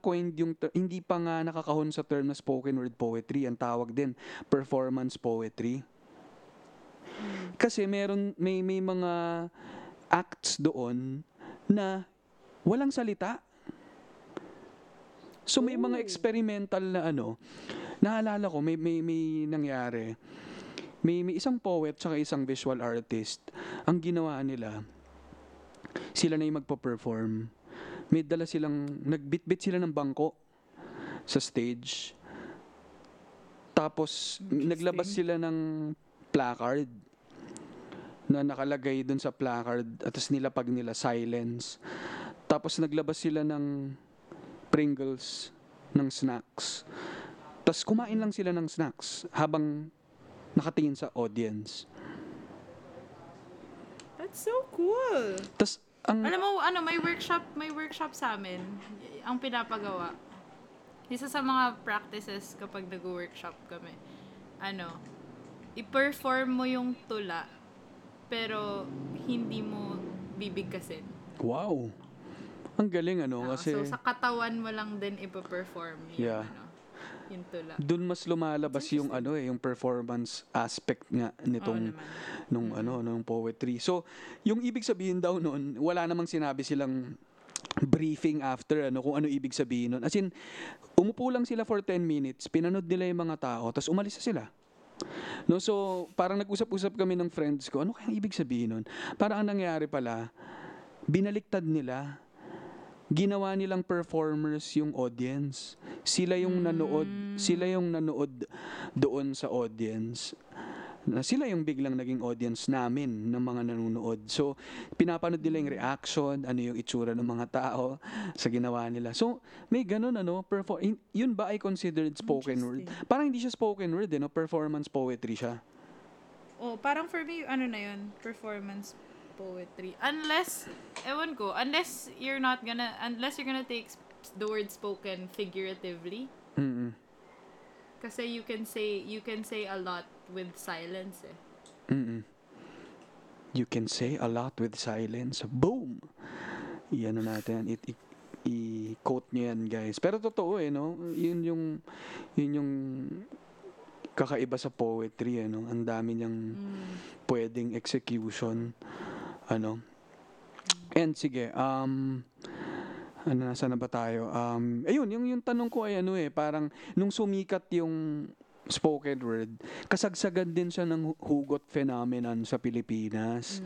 coined yung hindi pa nga nakakahon sa term na spoken word poetry. Ang tawag din performance poetry. Kasi may mga acts doon na walang salita. So may mga experimental na Naalala ko may nangyari. May isang poet tsaka isang visual artist. Ang ginawa nila, sila na yung magpa-perform. May dala silang, nagbitbit sila ng bangko sa stage. Tapos, naglabas sila ng placard na nakalagay dun sa placard. At nilapag nila, silence. Tapos, naglabas sila ng Pringles, ng snacks. Tapos, kumain lang sila ng snacks habang nakatingin sa audience. That's so cool. Tas ang may workshop sa amin. Ang pinapagawa, isa sa mga practices kapag nag-workshop kami, i-perform mo yung tula pero hindi mo bibigkasin. Wow. Ang galing kasi so sa katawan mo lang din ipa-perform yung Doon mas lumalabas yung yung performance aspect nga nitong nung poetry. So, yung ibig sabihin daw noon, wala namang sinabi silang briefing after kung ano ibig sabihin noon. As in, umupo lang sila for 10 minutes, pinanood nila yung mga tao, tapos umalis na sila. No, so parang nag-usap-usap kami ng friends ko, ano kaya ibig sabihin noon? Parang ang nangyari pala, binaliktad nila. Ginawa nilang performers yung audience. Sila yung nanood doon sa audience. Sila yung biglang naging audience namin ng mga nanonood. So, pinapanood nila yung reaction, yung itsura ng mga tao sa ginawa nila. So, may ganun, yun ba ay considered spoken word? Parang hindi siya spoken word, performance poetry siya. Oh, parang for me, performance poetry. Unless you're gonna take the word spoken figuratively. Mm-hmm. Kasi you can say a lot with silence. Mm-hmm. You can say a lot with silence. Boom. Iyan natin i-quote niyan, guys. Pero totoo yun yung kakaiba sa poetry, ang dami niyang pwedeng execution. And sige, nasa na ba tayo? Ayun, yung tanong ko ay parang nung sumikat yung spoken word, kasagsagan din siya ng hugot phenomenon sa Pilipinas.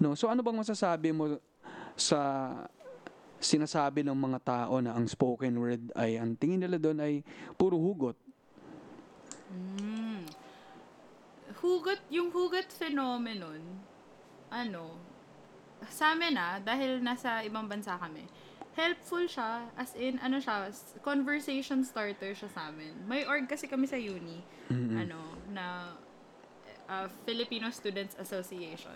No, so ano bang masasabi mo sa sinasabi ng mga tao na ang spoken word ay ang tingin nila doon ay puro hugot? Yung hugot phenomenon, sa amin dahil nasa ibang bansa kami, helpful siya, as in, ano siya, conversation starter siya sa amin. May org kasi kami sa uni, ano, na Filipino Students Association.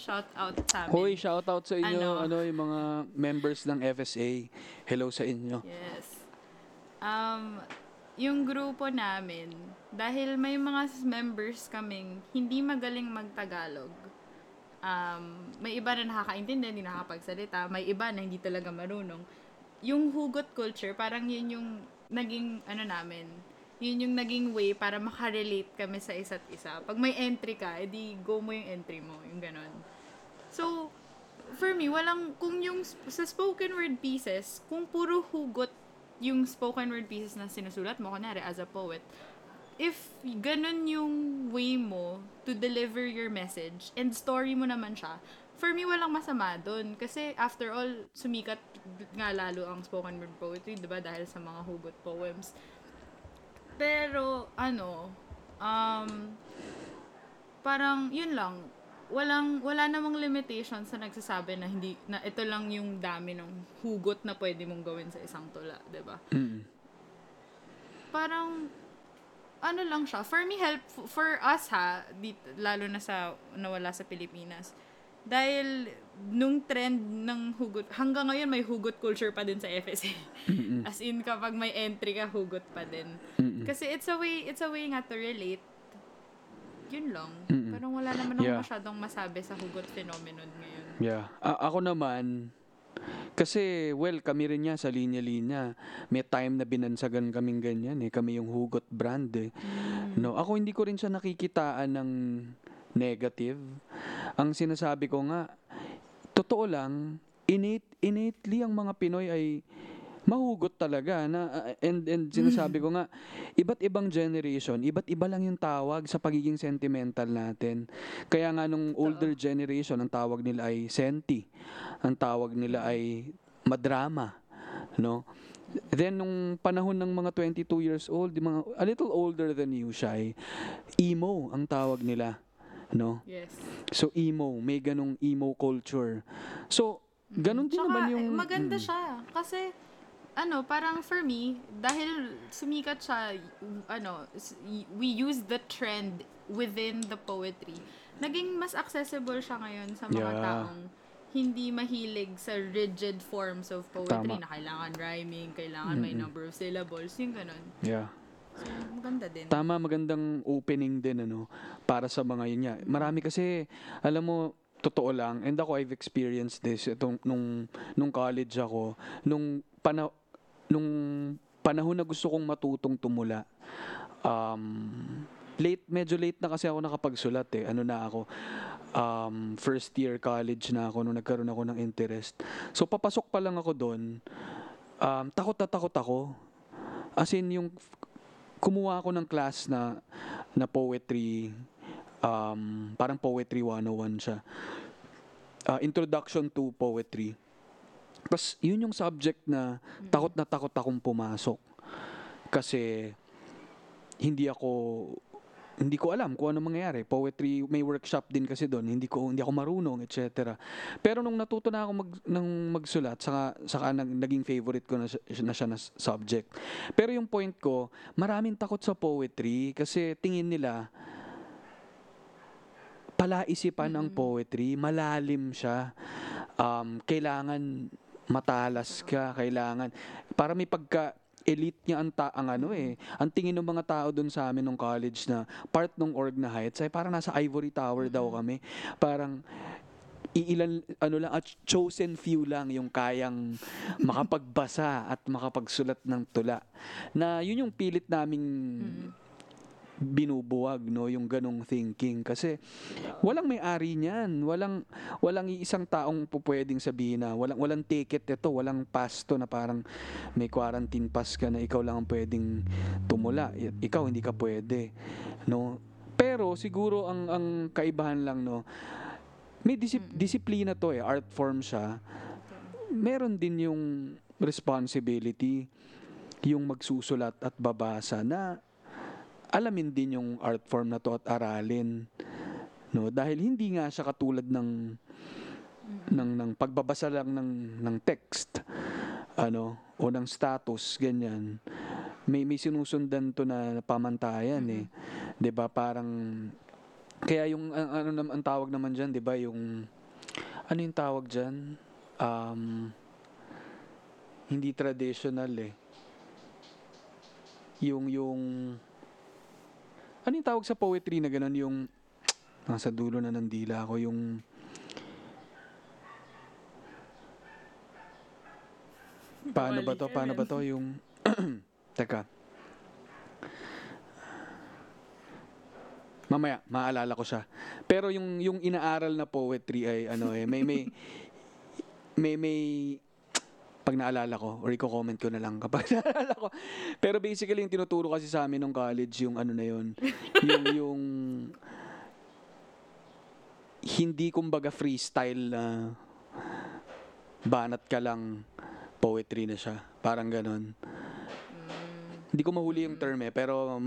Shout out sa amin. Hoy, shout out sa inyo, ano, yung mga members ng FSA. Hello sa inyo. Yes. Yung grupo namin, dahil may mga members kaming hindi magaling magtagalog, may iba na nakakaintindi, hindi nakakapagsalita, may iba na hindi talaga marunong. Yung hugot culture, parang yun yung naging, ano namin, yun yung naging way para makarelate kami sa isa't isa. Pag may entry ka, edi go mo yung entry mo, yung ganon. So, for me, walang, kung yung sa spoken word pieces, kung puro hugot yung spoken word pieces na sinusulat mo, kunwari, as a poet, if ganun yung way mo to deliver your message and story mo naman siya, for me, walang masama dun. Kasi, after all, sumikat nga lalo ang spoken word poetry, diba? Dahil sa mga hugot poems. Pero, ano, parang, yun lang, wala namang limitation sa nagsasabi na hindi na ito lang yung dami ng hugot na pwede mong gawin sa isang tula, 'di ba? Parang ano lang siya, for me helpful for us ha, lalo na sa nawala sa Pilipinas. Dahil nung trend ng hugot, hanggang ngayon may hugot culture pa din sa FSA. As in, kapag may entry ka, hugot pa din. Kasi it's a way nga to relate. Yun lang. Parang wala naman akong masyadong masabi sa hugot phenomenon ngayon. Yeah. Ako naman, kasi, well, kami rin niya sa Linya-Linya. May time na binansagan kaming ganyan eh. Kami yung hugot brand eh. No, ako hindi ko rin siya nakikitaan ng negative. Ang sinasabi ko nga, totoo lang, innately ang mga Pinoy ay mahugot talaga na and sinasabi ko nga, iba't ibang generation, iba't iba lang yung tawag sa pagiging sentimental natin. Kaya nga nung older generation, ang tawag nila ay senti, ang tawag nila ay madrama, no? Then nung panahon ng mga 22 years old, mga a little older than you, Shai, emo ang tawag nila, no? Yes. So emo, may ganung emo culture. So ganun din naman yung maganda siya kasi ano, parang for me, dahil sumikat siya, ano, we use the trend within the poetry. Naging mas accessible siya ngayon sa mga taong hindi mahilig sa rigid forms of poetry. Tama. Na kailangan rhyming, kailangan may number of syllables, yung ganun. Yeah. So, maganda din. Tama, magandang opening din, ano, para sa mga yun niya. Marami kasi, alam mo, totoo lang, and ako, I've experienced this itong, nung college ako, nung panahon na gusto kong matutong tumula, medyo late na kasi ako nakapagsulat eh. Ano na ako, first year college na ako nung nagkaroon ako ng interest. So, papasok pa lang ako doon, takot ako. As in, yung kumuha ako ng class na poetry, parang poetry 101 siya. Introduction to poetry. Tapos, yun yung subject na takot na takot akong pumasok. Kasi, hindi ko alam kung ano mangyayari. Poetry, may workshop din kasi doon. Hindi ako marunong, etc. Pero nung natuto na ako magsulat, saka naging favorite ko na siya na subject. Pero yung point ko, maraming takot sa poetry kasi tingin nila, palaisipan ang poetry, malalim siya. Kailangan matalas ka, kailangan para may pagka-elite niya ang tingin ng mga tao doon sa amin nung college na part ng org na Heights ay parang nasa ivory tower daw kami, parang iilan, ano lang, at chosen few lang yung kayang makapagbasa at makapagsulat ng tula, na yun yung pilit naming binubuwag, no, yung ganong thinking, kasi walang may-ari niyan, walang iisang taong pupwedeng sabihin na walang ticket ito, walang pass to, na parang may quarantine pass ka na ikaw lang ang pwedeng tumula, ikaw hindi ka pwede, no? Pero siguro ang kaibahan lang, no, may disiplina to eh, art form siya, meron din yung responsibility yung magsusulat at babasa, na alamin din yung art form na to at aralin, no, dahil hindi nga siya katulad ng pagbabasa lang ng text, ano, unang status, ganyan. May sinusundan to na pamantayan, eh. 'Di ba? Parang kaya yung ano naman ang tawag naman diyan, 'di ba? Yung ano yung tawag diyan? Hindi traditional, eh. Yung ano yung tawag sa poetry na gano'n, yung nasa dulo na ng dila ako, yung paano ba to? Paano ba to? Yung teka. Mamaya maalala ko siya. Pero yung inaaral na poetry ay ano, eh, may pag naalala ko or i-comment ko na lang kapag naalala ko. Pero basically yung tinuturo kasi sa amin nung college yung ano na yun, yung hindi kumbaga freestyle na banat ka lang poetry na siya. Parang ganun. Hindi ko mahuli yung term, eh, pero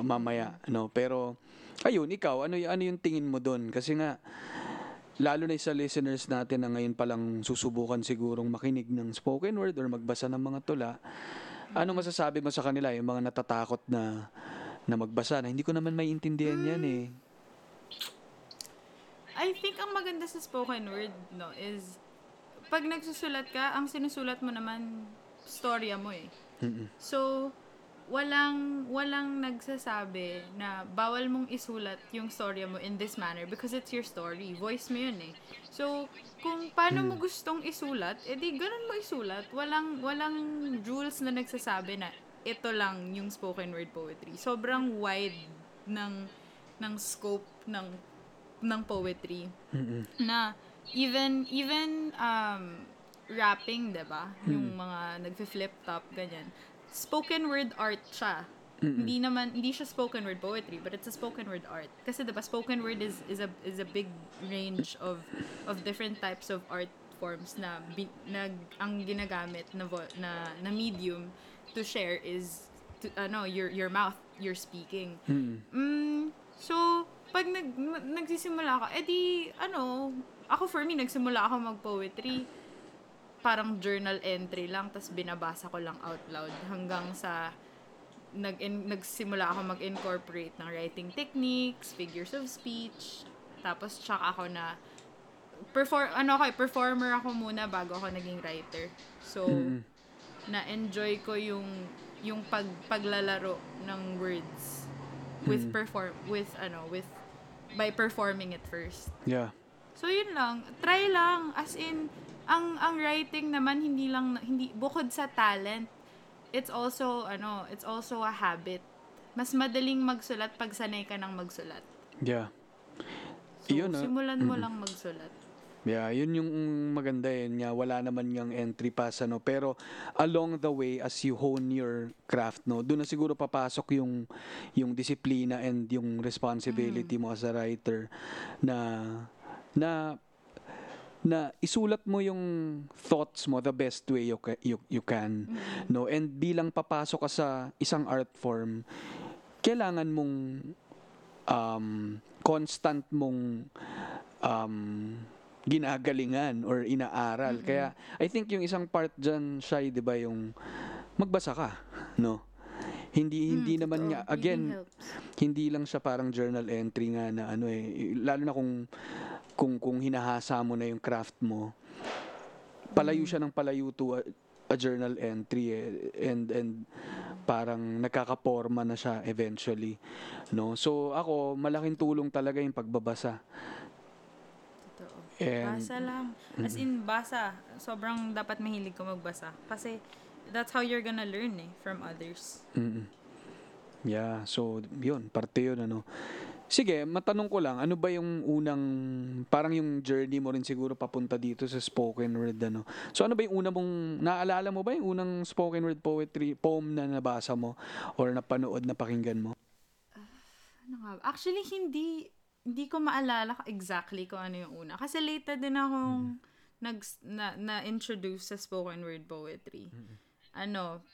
mamaya, no. Pero ayun, ikaw, ano yung tingin mo doon? Kasi nga lalo na sa listeners natin na ngayon palang susubukan sigurong makinig ng spoken word or magbasa ng mga tula. Ano masasabi mo sa kanila, yung mga natatakot na magbasa na hindi ko naman maiintindihan yan, eh? I think ang maganda sa spoken word, no, is pag nagsusulat ka, ang sinusulat mo naman storya mo, eh. So, walang nagsasabi na bawal mong isulat yung storya mo in this manner because it's your story. Voice mo yun, eh. So, kung paano mo gustong isulat, edi ganun mo isulat. Walang rules na nagsasabi na ito lang yung spoken word poetry. Sobrang wide ng scope ng poetry. Na even rapping, 'di ba? Yung mga nagfi-flip top ganyan. Spoken word art siya. Hindi siya spoken word poetry, but it's a spoken word art. Kasi 'di ba, spoken word is a big range of different types of art forms ang ginagamit na medium to share is your mouth, your speaking. So pag nagsisimula ka, edi ako, for me, nagsimula ako mag-poetry parang journal entry lang, tas binabasa ko lang out loud hanggang sa nagsimula ako mag-incorporate ng writing techniques, figures of speech, tapos tsaka ako na performer ako muna bago ako naging writer. So na-enjoy ko yung paglalaro ng words with by performing it first. Yeah. So yun lang, try lang, as in ang writing naman hindi bukod sa talent, it's also a habit. Mas madaling magsulat pag sanay ka nang magsulat. Yeah. So, yun, simulan mo lang magsulat. Yeah, yun yung maganda, yun nga, wala naman yung entry pass, ano, pero along the way as you hone your craft, no, doon na siguro papasok yung disiplina and yung responsibility mo as a writer na isulat mo yung thoughts mo the best way you can, no? And bilang papasok ka sa isang art form, kailangan mong constant mong ginagalingan or inaaral. Kaya I think yung isang part dyan, Shy, 'di ba, yung magbasa ka, no? Hindi naman nga, again, hindi lang siya parang journal entry nga na ano, eh, lalo na kung hinahasa mo na yung craft mo, palayo siya ng palayo to a journal entry, eh, and parang nakakaporma na siya eventually, no? So ako, malaking tulong talaga yung pagbabasa. Totoo. Basa lang, as in basa, sobrang dapat mahilig ko magbasa kasi that's how you're gonna learn, eh, from others. Yeah, so yun, parte yun, ano. Sige, matanong ko lang, ano ba yung unang, parang yung journey mo rin siguro papunta dito sa spoken word, ano? So ano ba yung una mong, naalala mo ba yung unang spoken word poetry, poem na nabasa mo or napanood, napakinggan mo? Actually, hindi ko maalala exactly kung ano yung una. Kasi later din akong na-introduce sa spoken word poetry.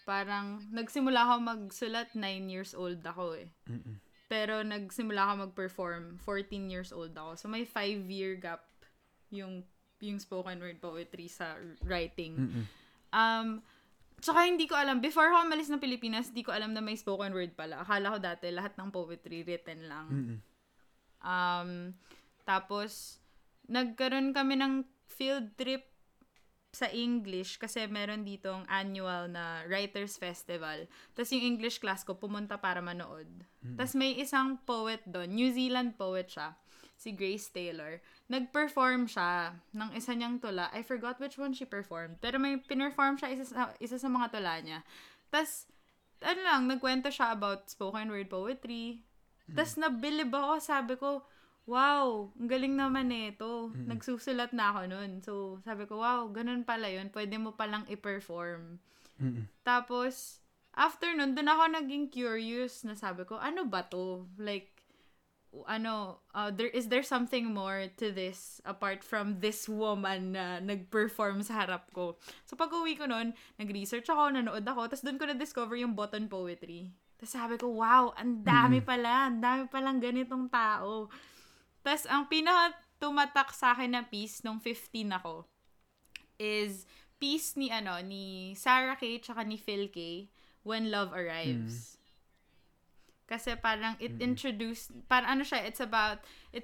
Parang nagsimula ako magsulat, 9 years old ako, eh. Pero nagsimula ako mag-perform, 14 years old ako. So, may 5-year gap yung spoken word poetry sa writing. Tsaka hindi ko alam, before ako umalis ng Pilipinas, hindi ko alam na may spoken word pala. Akala ko dati, lahat ng poetry written lang. Mm-hmm. Tapos, nagkaroon kami ng field trip sa English kasi meron ditong annual na Writers Festival. Tapos yung English class ko, pumunta para manood. Mm-hmm. Tapos may isang poet doon, New Zealand poet siya, si Grace Taylor. Nag-perform siya ng isa niyang tula. I forgot which one she performed. Pero may pinerform siya isa sa mga tula niya. Tapos, ano lang, nagkwento siya about spoken word poetry. Mm-hmm. Tapos, nabilib ako. Sabi ko, wow, ang galing naman nito. Mm-hmm. Nagsusulat na ako nun. So, sabi ko, wow, ganun pala yun. Pwede mo palang i-perform. Mm-hmm. Tapos, after nun, dun ako naging curious na sabi ko, ano ba to? Like, is there something more to this apart from this woman na nag-perform sa harap ko? So, pag-uwi ko nun, nag-research ako, nanood ako, tapos doon ko na-discover yung button poetry. Tapos sabi ko, wow, ang dami pala, ang dami palang ganitong tao. Tapos, ang pinaka-tumatak sa akin na piece nung 15 ako is piece ni Sara Kate tsaka ni Phil K, When Love Arrives. Mm. Kasi parang it introduced, parang ano siya, it's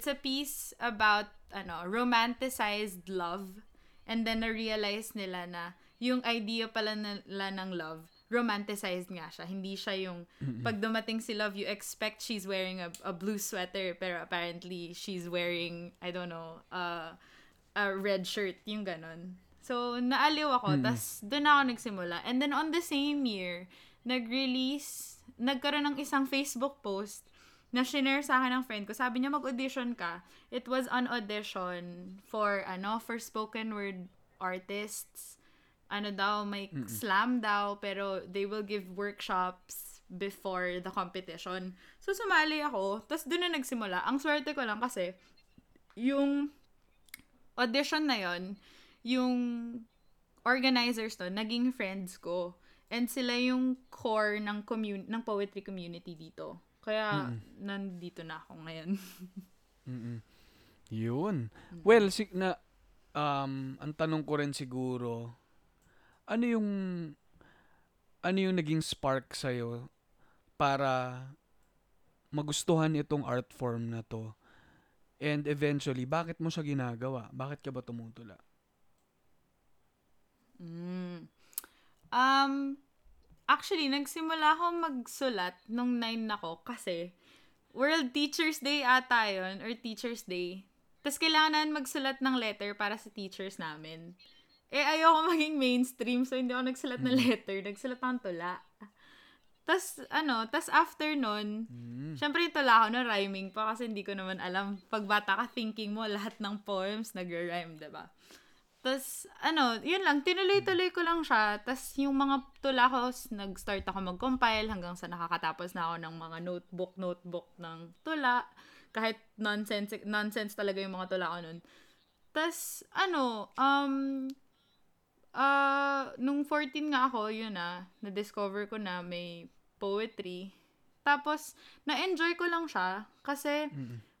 a piece about, romanticized love. And then na-realize nila na yung idea pala nila ng love, romanticized nga siya. Hindi siya yung, pag dumating si love, you expect she's wearing a blue sweater, pero apparently she's wearing, I don't know, a red shirt, yung ganon. So, naaliw ako, tas doon ako nagsimula. And then on the same year, nagkaroon ng isang Facebook post na shinare sa akin ng friend ko. Sabi niya, mag-audition ka. It was an audition for spoken word artists. May slam daw, pero they will give workshops before the competition. So, sumali ako. Tapos, doon na nagsimula. Ang swerte ko lang kasi, yung audition na yon, yung organizers to, naging friends ko. And sila yung core ng poetry community dito. Kaya, nandito na ako ngayon. Yun. Well, ang tanong ko rin siguro, ano yung naging spark sa'yo para magustuhan itong art form na to? And eventually, bakit mo siya ginagawa? Bakit ka ba tumutula? Actually, nagsimula akong magsulat nung 9 ako kasi World Teachers Day ata yun, or Teachers Day. Tapos kailangan magsulat ng letter para sa teachers namin. Ayoko maging mainstream, so hindi ako nagsulat ng letter. Nagsulat ng tula. Tapos after nun, syempre yung tula ko na rhyming pa kasi hindi ko naman alam. Pagbata ka, thinking mo, lahat ng poems nag-rhyme, diba? Tapos, yun lang, tinuloy-tuloy ko lang siya. Tapos, yung mga tula ko, nag-start ako mag-compile hanggang sa nakakatapos na ako ng mga notebook ng tula. Kahit nonsense talaga yung mga tula ko nun. Tapos, nung 14 nga ako, yun na-discover ko na may poetry. Tapos, na-enjoy ko lang siya kasi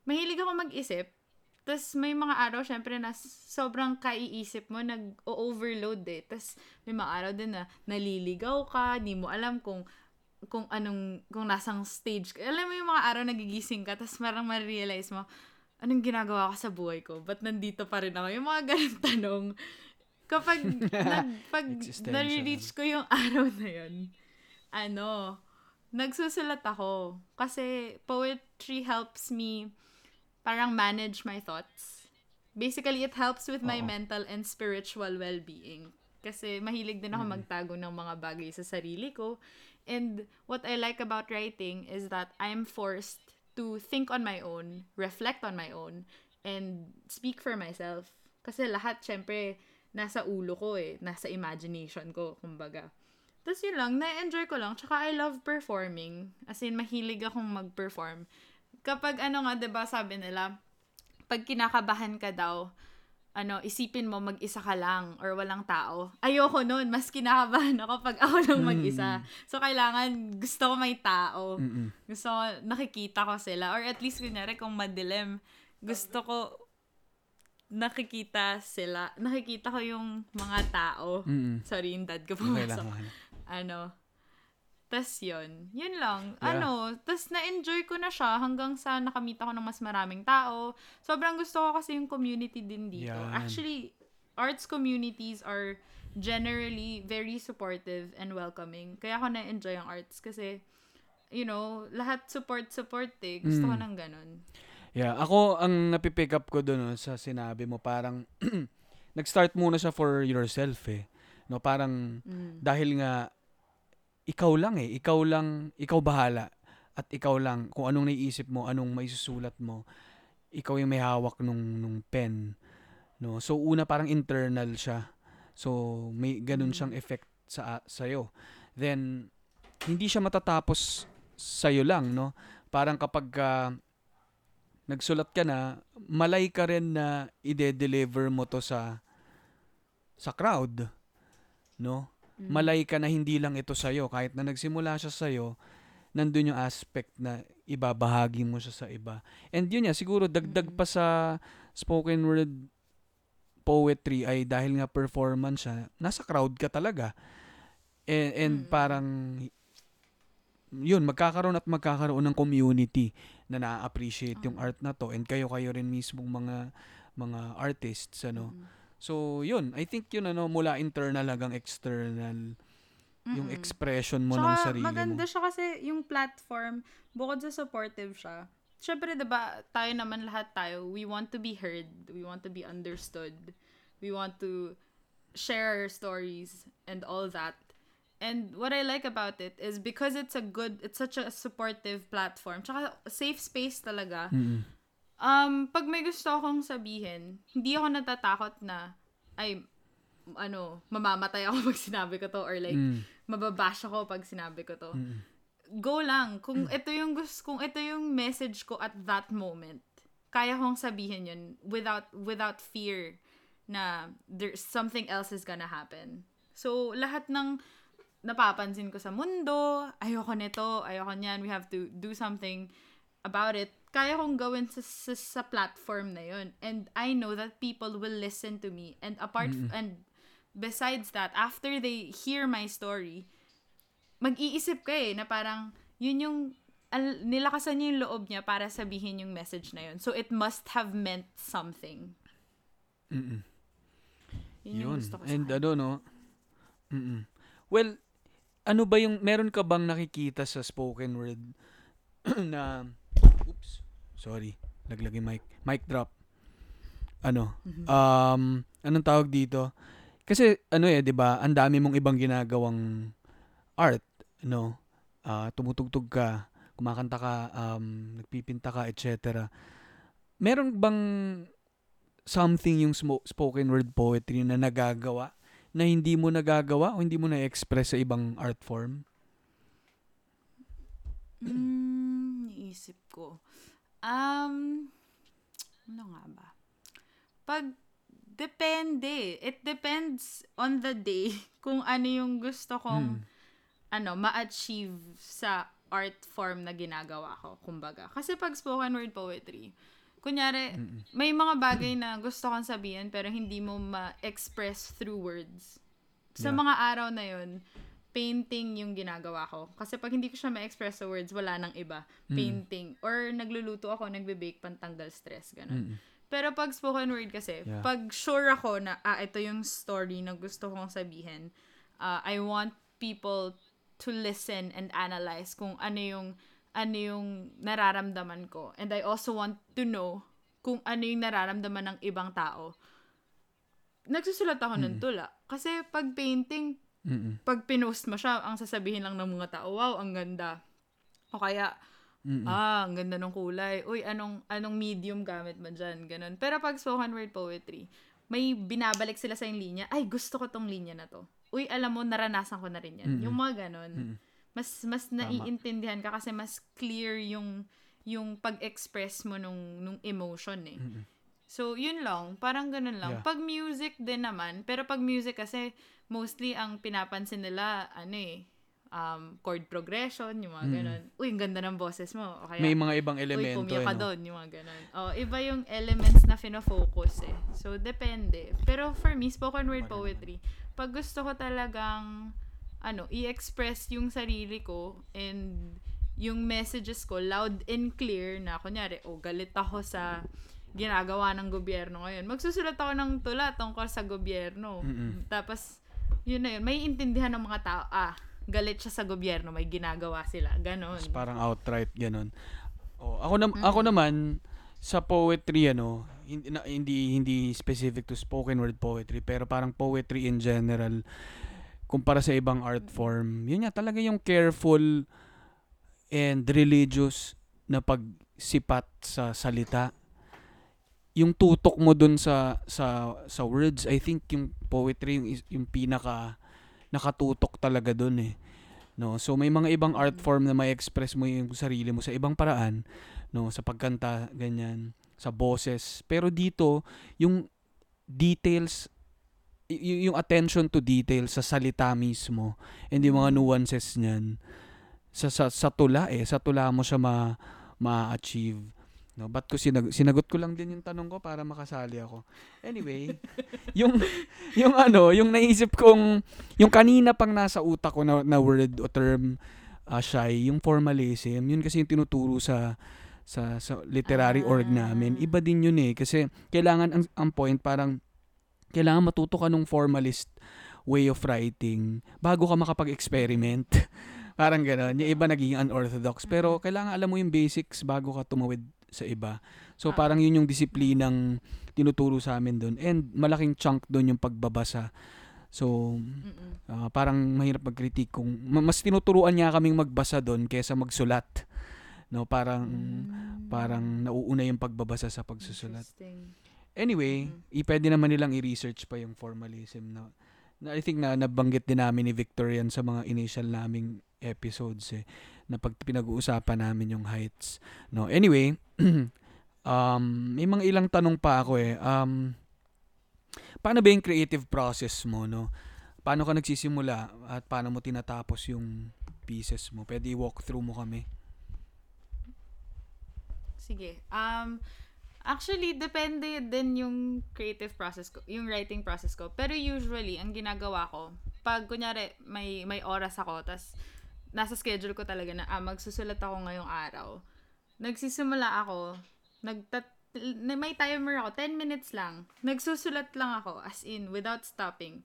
mahilig ako mag-isip. Tapos may mga araw, syempre, na sobrang kaiisip mo, nag-overload eh. Tapos may mga araw din na naliligaw ka, di mo alam kung nasang stage. Alam mo yung mga araw nagigising ka, tapos marang ma-realize mo, anong ginagawa ko sa buhay ko? Ba't nandito pa rin ako? Yung mga ganun tanong. Kapag na-reach ko yung araw na yun, nagsusulat ako. Kasi poetry helps me parang manage my thoughts. Basically, it helps with my mental and spiritual well-being. Kasi mahilig din ako magtago ng mga bagay sa sarili ko. And what I like about writing is that I'm forced to think on my own, reflect on my own, and speak for myself. Kasi lahat, syempre, nasa ulo ko eh. Nasa imagination ko, kumbaga. Tapos yun lang, na-enjoy ko lang. Tsaka I love performing. As in, mahilig akong mag-perform. Kapag diba sabi nila, pag kinakabahan ka daw, isipin mo mag-isa ka lang or walang tao. Ayoko nun, mas kinakabahan ako pag ako lang mag-isa. So, kailangan, gusto ko may tao. Gusto ko, nakikita ko sila. Or at least, kunyari, kung madilim, gusto ko, nakikita sila, nakikita ko yung mga tao. Mm-mm. Sorry, yung dad ko pumasok. Ano, tas yun lang. Yeah. Ano, tas na-enjoy ko na siya hanggang sa nakamit ako ng mas maraming tao. Sobrang gusto ko kasi yung community din dito. Yeah. Actually, arts communities are generally very supportive and welcoming. Kaya ako na-enjoy ang arts kasi, you know, lahat support eh. Gusto ko ng ganun. Yeah, ako ang napipick up ko doon sa sinabi mo, parang nag-start muna siya for yourself eh. No, parang dahil nga ikaw lang eh, ikaw bahala at ikaw lang kung anong naiisip mo, anong maisusulat mo. Ikaw yung may hawak nung pen. No, so una parang internal siya. So may ganun siyang effect sa iyo. Then hindi siya matatapos sa iyo lang, no? Parang kapag nagsulat ka na, malay ka rin na i-deliver mo to sa crowd, no? Malay ka na hindi lang ito sa'yo. Kahit na nagsimula siya sa'yo, nandun yung aspect na ibabahagi mo siya sa iba. And yun niya, siguro dagdag pa sa spoken word poetry ay dahil nga performance siya, nasa crowd ka talaga. And parang yun, magkakaroon ng community na na-appreciate yung art na to, and kayo rin mismo mga artists, ano. So yun, I think yun, ano, mula internal hanggang external yung expression mo ng sarili mo. Maganda siya kasi yung platform, bukod sa supportive siya. Syempre, 'di ba, tayo naman, lahat tayo, we want to be heard, we want to be understood, we want to share stories and all that. And what I like about it is because it's such a supportive platform. Tsaka safe space talaga. Mm-hmm. Pag may gusto akong sabihin, hindi ako natatakot na, mamamatay ako pag sinabi ko to, or like, mababash ako pag sinabi ko to. Mm-hmm. Go lang. Kung ito yung message ko at that moment, kaya kong sabihin yun without fear na there's something else is gonna happen. So, lahat ng napapansin ko sa mundo, ayoko nito, ayoko niyan, we have to do something about it, kaya kong gawin sa platform na yun. And I know that people will listen to me. And and besides that, after they hear my story, mag-iisip ka eh, na parang, yun yung, nilakasan niya yung loob niya para sabihin yung message na yun. So, it must have meant something. Mm-mm. Yun. And ano, no? Mm-mm. Well, ano ba yung, meron ka bang nakikita sa spoken word na, oops, sorry, naglagay mic drop. Ano? Anong tawag dito? Kasi, ano eh, di ba, ang dami mong ibang ginagawang art, no? Tumutugtog ka, kumakanta ka, nagpipinta ka, etc. Meron bang something yung spoken word poetry na nagagawa, na hindi mo nagagawa o hindi mo na-express sa ibang art form? Naisip ko. Ano nga ba? Depende. It depends on the day kung ano yung gusto kong ma-achieve sa art form na ginagawa ko, kumbaga. Kasi pag spoken word poetry, kunyari, may mga bagay na gusto kong sabihin pero hindi mo ma-express through words. Sa mga araw na yun, painting yung ginagawa ko. Kasi pag hindi ko siya ma-express sa words, wala nang iba. Painting. Or nagluluto ako, nagbe-bake, pantanggal stress, ganun. Pero pag spoken word kasi, pag sure ako na, ito yung story na gusto kong sabihin, I want people to listen and analyze kung ano yung nararamdaman ko. And I also want to know kung ano yung nararamdaman ng ibang tao. Nagsusulat ako ng tula. Kasi pag painting, pag pinost mo siya, ang sasabihin lang ng mga tao, wow, ang ganda. O kaya, ang ganda ng kulay. Uy, anong medium gamit mo dyan? Ganun. Pero pag spoken word poetry, may binabalik sila sa yung linya. Ay, gusto ko tong linya na to. Uy, alam mo, naranasan ko na rin yan. Yung mga ganun. Mas naiintindihan ka kasi mas clear yung pag-express mo nung emotion eh. So, yun lang. Parang ganun lang. Pag music din naman, pero pag music kasi mostly ang pinapansin nila, chord progression, yung mga ganun. Uy, ang ganda ng boses mo. O kaya, may mga ibang elemento. Uy, pumiya ka doon, yung mga ganun. O, iba yung elements na fina-focus eh. So, depende. Pero for me, spoken word poetry, pag gusto ko talagang i-express yung sarili ko and yung messages ko loud and clear na kunyari, galit ako sa ginagawa ng gobyerno ngayon. Magsusulat ako ng tula tungkol sa gobyerno. Mm-mm. Tapos, yun na yun. May intindihan ng mga tao, galit siya sa gobyerno, may ginagawa sila. Ganon. Mas parang outright, ganon. Ako naman, sa poetry, hindi specific to spoken word poetry, pero parang poetry in general, kumpara sa ibang art form, yun nga talaga yung careful and religious na pagsipat sa salita. Yung tutok mo dun sa words, I think yung poetry yung pinaka nakatutok talaga dun eh. No, so may mga ibang art form na ma-express mo yung sarili mo sa ibang paraan, no, sa pagkanta, ganyan, sa boses. Pero dito, yung details, yung attention to detail sa salita mismo and yung mga nuances niyan sa tula eh, sa tula mo siya ma-achieve, no? But ko sinagot ko lang din yung tanong ko para makasali ako anyway. yung naisip kong yung kanina pang nasa utak ko na word o term, shy, yung formalism, yun kasi yung tinuturo sa literary org namin. Iba din yun eh, kasi kailangan ang point, parang kailangan matuto ka nung formalist way of writing bago ka makapag-experiment. Parang gano'n. Yung iba naging unorthodox. Pero kailangan alam mo yung basics bago ka tumawid sa iba. So parang yun yung disiplinang tinuturo sa amin doon. And malaking chunk doon yung pagbabasa. So parang mahirap mag-critique kung mas tinuturuan niya kaming magbasa doon kesa magsulat. No, parang nauuna yung pagbabasa sa pagsusulat. Anyway, pwede naman nilang i-research pa yung formalism na I think na nabanggit din namin ni Victorian sa mga initial naming episodes eh, na pinag-uusapan namin yung heights. No, anyway, may mga ilang tanong pa ako eh. Paano ba yung creative process mo, no? Paano ka nagsisimula at paano mo tinatapos yung pieces mo? Pwede i-walk through mo kami. Sige. Actually, depende din yung creative process ko, yung writing process ko. Pero usually, ang ginagawa ko, pag kunyari may oras ako, tas nasa schedule ko talaga na magsusulat ako ngayong araw, nagsisimula ako, may timer ako, 10 minutes lang. Nagsusulat lang ako, as in, without stopping.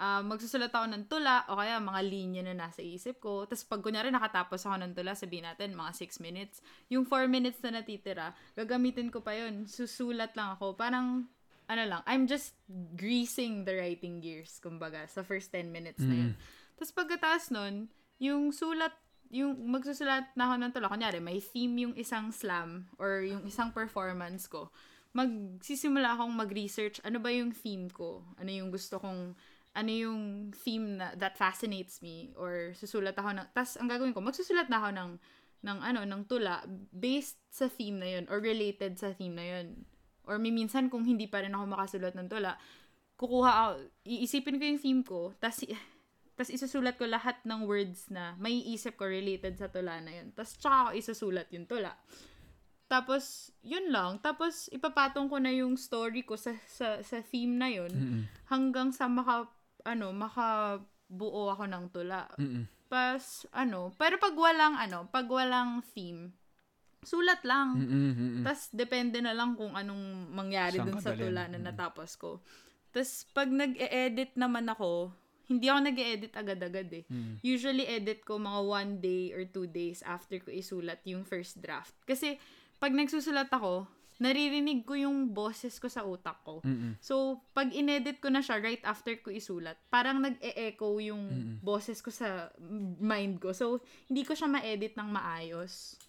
Magsusulat ako ng tula, o kaya mga linya na nasa isip ko. Tapos pag kunyari nakatapos ako ng tula, sabihin natin mga 6 minutes. Yung 4 minutes na natitira, gagamitin ko pa yun. Susulat lang ako. Parang, I'm just greasing the writing gears, kumbaga, sa first 10 minutes na yun. Tapos pagkatapos nun, yung magsusulat na ako ng tula, kunyari may theme yung isang slam or yung isang performance ko, magsisimula akong mag-research, ano ba yung theme ko? Ano yung gusto kong theme that fascinates me, or susulat ako ng, tas ang gagawin ko, magsusulat na ako ng tula based sa theme na yun or related sa theme na yun. Or minsan kung hindi pa rin ako makasulat ng tula, iisipin ko yung theme ko, tas isusulat ko lahat ng words na may isip ko related sa tula na yun. Tas tsaka ako isusulat yung tula. Tapos, yun lang. Tapos, ipapatong ko na yung story ko sa theme na yun, hanggang sa makabuo ako ng tula. Pas, pero pag walang theme, sulat lang. Tas, depende na lang kung anong mangyari dun sa tula na natapos ko. Tas, pag nag-e-edit naman ako, hindi ako nag-e-edit agad-agad eh. Usually, edit ko mga 1 day or 2 days after ko isulat yung first draft. Kasi, pag nagsusulat ako, naririnig ko yung boses ko sa utak ko. So, pag inedit ko na siya right after ko isulat, parang nag-e-echo yung boses ko sa mind ko. So, hindi ko siya ma-edit ng maayos.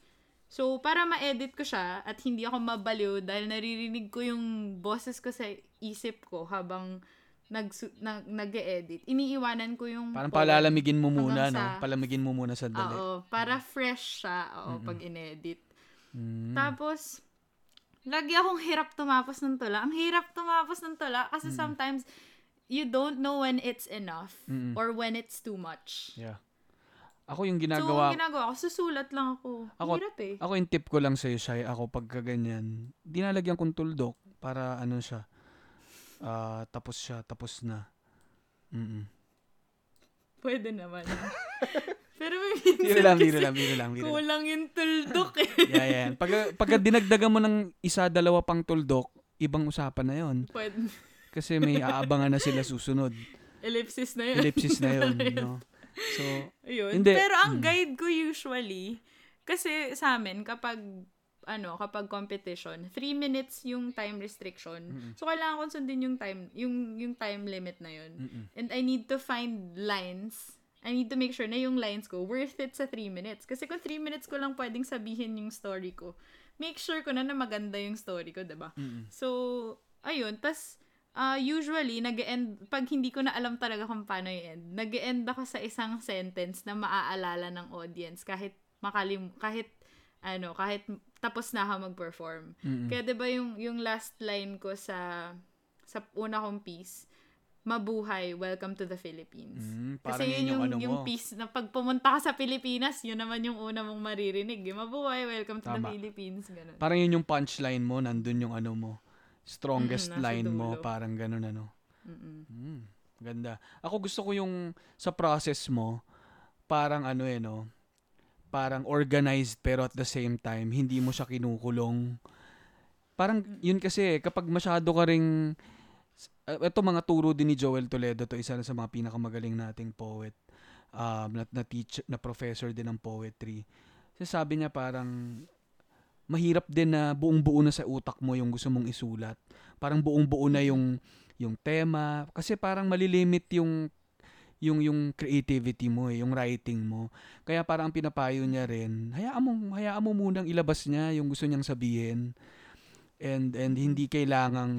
So, para ma-edit ko siya at hindi ako mabaliw dahil naririnig ko yung boses ko sa isip ko habang nag-e-edit. Iniiwanan ko yung parang palalamigin mo muna, no? Palamigin mo muna sa dali. Oo, para fresh siya, pag in-edit. Tapos, lagi akong hirap tumapos ng tula. Ang hirap tumapos ng tula kasi sometimes you don't know when it's enough or when it's too much. Yeah. Ako yung ginagawa. So, yung ginagawa ko, susulat lang ako. Hirap eh. Ako yung tip ko lang sa'yo, Shay, ako pagka ganyan, dinalagyan kong tuldok para ano siya, tapos siya, tapos na. Mm-mm. Pwede naman. Pero may minsan biro lang. Kulang yung tuldok eh. Yeah. Pagka dinagdagan mo ng isa, dalawa pang tuldok, ibang usapan na yon. Pwede. Kasi may aabangan na sila susunod. Ellipsis na yun. No? So, ayun. Pero ang guide ko usually, kasi sa amin, kapag competition, 3 minutes yung time restriction. Mm-mm. So, kailangan kong sundin yung time limit na yun. Mm-mm. And I need to find lines. I need to make sure na yung lines ko worth it sa 3 minutes. Kasi kung 3 minutes ko lang pwedeng sabihin yung story ko, make sure ko na maganda yung story ko, diba? Mm-mm. So, ayun. Tas, usually, nag-e-end, pag hindi ko na alam talaga kung paano i-end, nag-e-end ako sa isang sentence na maaalala ng audience kahit tapos na ako mag-perform. Mm-hmm. Kaya diba yung last line ko sa una kong piece, mabuhay, welcome to the Philippines. Mm-hmm. Kasi yung piece na pag pumunta ka sa Pilipinas, yun naman yung una mong maririnig. Mabuhay, welcome to the Philippines. Ganun. Parang yun yung punchline mo, nandun yung strongest line mo, parang ganun ganda. Ako gusto ko yung sa process mo, parang parang organized pero at the same time hindi mo siya kinukulong. Parang yun kasi kapag masyado ka ring ito, mga turo din ni Joel Toledo, to isa na sa mga pinakamagaling nating poet, na professor din ng poetry. Sabi niya parang mahirap din na buong-buo na sa utak mo yung gusto mong isulat. Parang buong-buo na yung tema. Kasi parang malilimit yung creativity mo, yung writing mo. Kaya parang ang pinapayo niya rin, hayaan mo munang ilabas niya yung gusto niyang sabihin. And hindi kailangang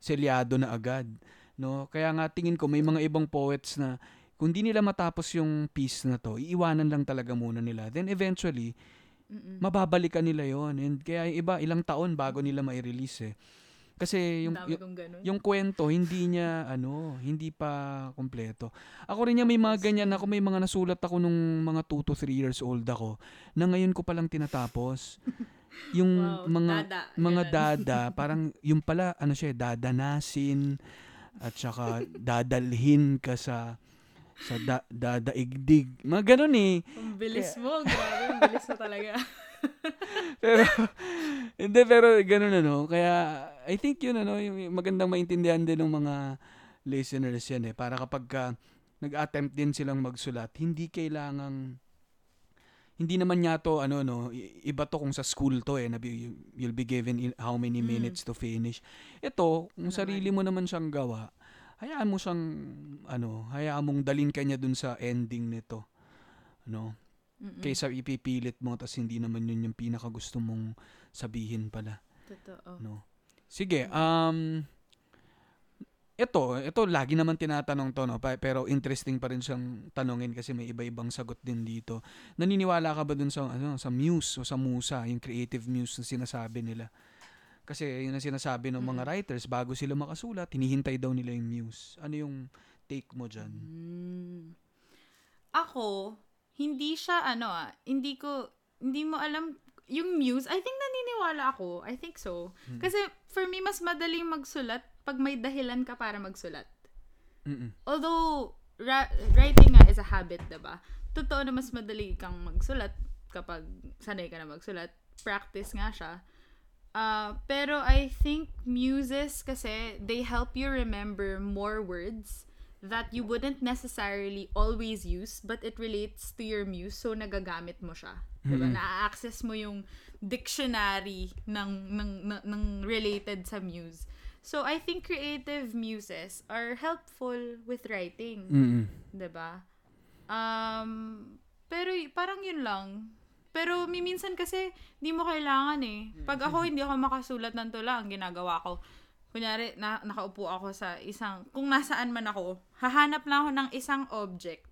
selyado na agad. No? Kaya nga tingin ko may mga ibang poets na kung di nila matapos yung piece na to, iiwanan lang talaga muna nila. Then eventually, mababalikan nila yon. And kaya iba, ilang taon bago nila mai-release eh. Kasi yung kwento, hindi pa kompleto. Ako rin niya may mga ganyan. Ako may mga nasulat ako nung mga 2 to 3 years old ako na ngayon ko palang tinatapos. Yung dada, parang yung pala, dadanasin at saka dadalhin ka sa dadaigdig. Mga ganun eh. Ang bilis mo. Grabe, ang bilis mo talaga. pero ganun Kaya, I think yun yung magandang maintindihan din ng mga listeners yan eh. Para kapag nag-attempt din silang magsulat, hindi naman niya to, iba to kung sa school to eh. You'll be given how many minutes to finish. Ito, kung sarili mo naman siyang gawa, hayaan mong dalin kanya dun sa ending nito. Kaysa ipipilit mo tas hindi naman yun yung pinaka gusto mong sabihin pala. Totoo. No. Sige, ito lagi naman tinatanong to, pero interesting pa rin siyang tanungin kasi may iba-ibang sagot din dito. Naniniwala ka ba dun sa sa muse o sa musa, yung creative muse na sinasabi nila? Kasi yun ang sinasabi ng mga writers, bago sila makasulat, hinihintay daw nila yung muse. Ano yung take mo dyan? Ako, hindi siya, hindi mo alam, yung muse, I think naniniwala ako. I think so. Kasi for me, mas madaling magsulat pag may dahilan ka para magsulat. Mm-mm. Although, writing nga is a habit, diba? Totoo na mas madali kang magsulat kapag sanay ka na magsulat. Practice nga siya. Pero I think muses kasi they help you remember more words that you wouldn't necessarily always use, but it relates to your muse, so nagagamit mo siya. Mm-hmm. Diba? Na-access mo yung dictionary ng related sa muse. So I think creative muses are helpful with writing. Mm-hmm. Diba? Pero parang yun lang. Pero minsan kasi, di mo kailangan eh. Pag ako, hindi ako makasulat ng tula, ang ginagawa ko. Kunyari, nakaupo ako sa isang, kung nasaan man ako, hahanap lang ako ng isang object.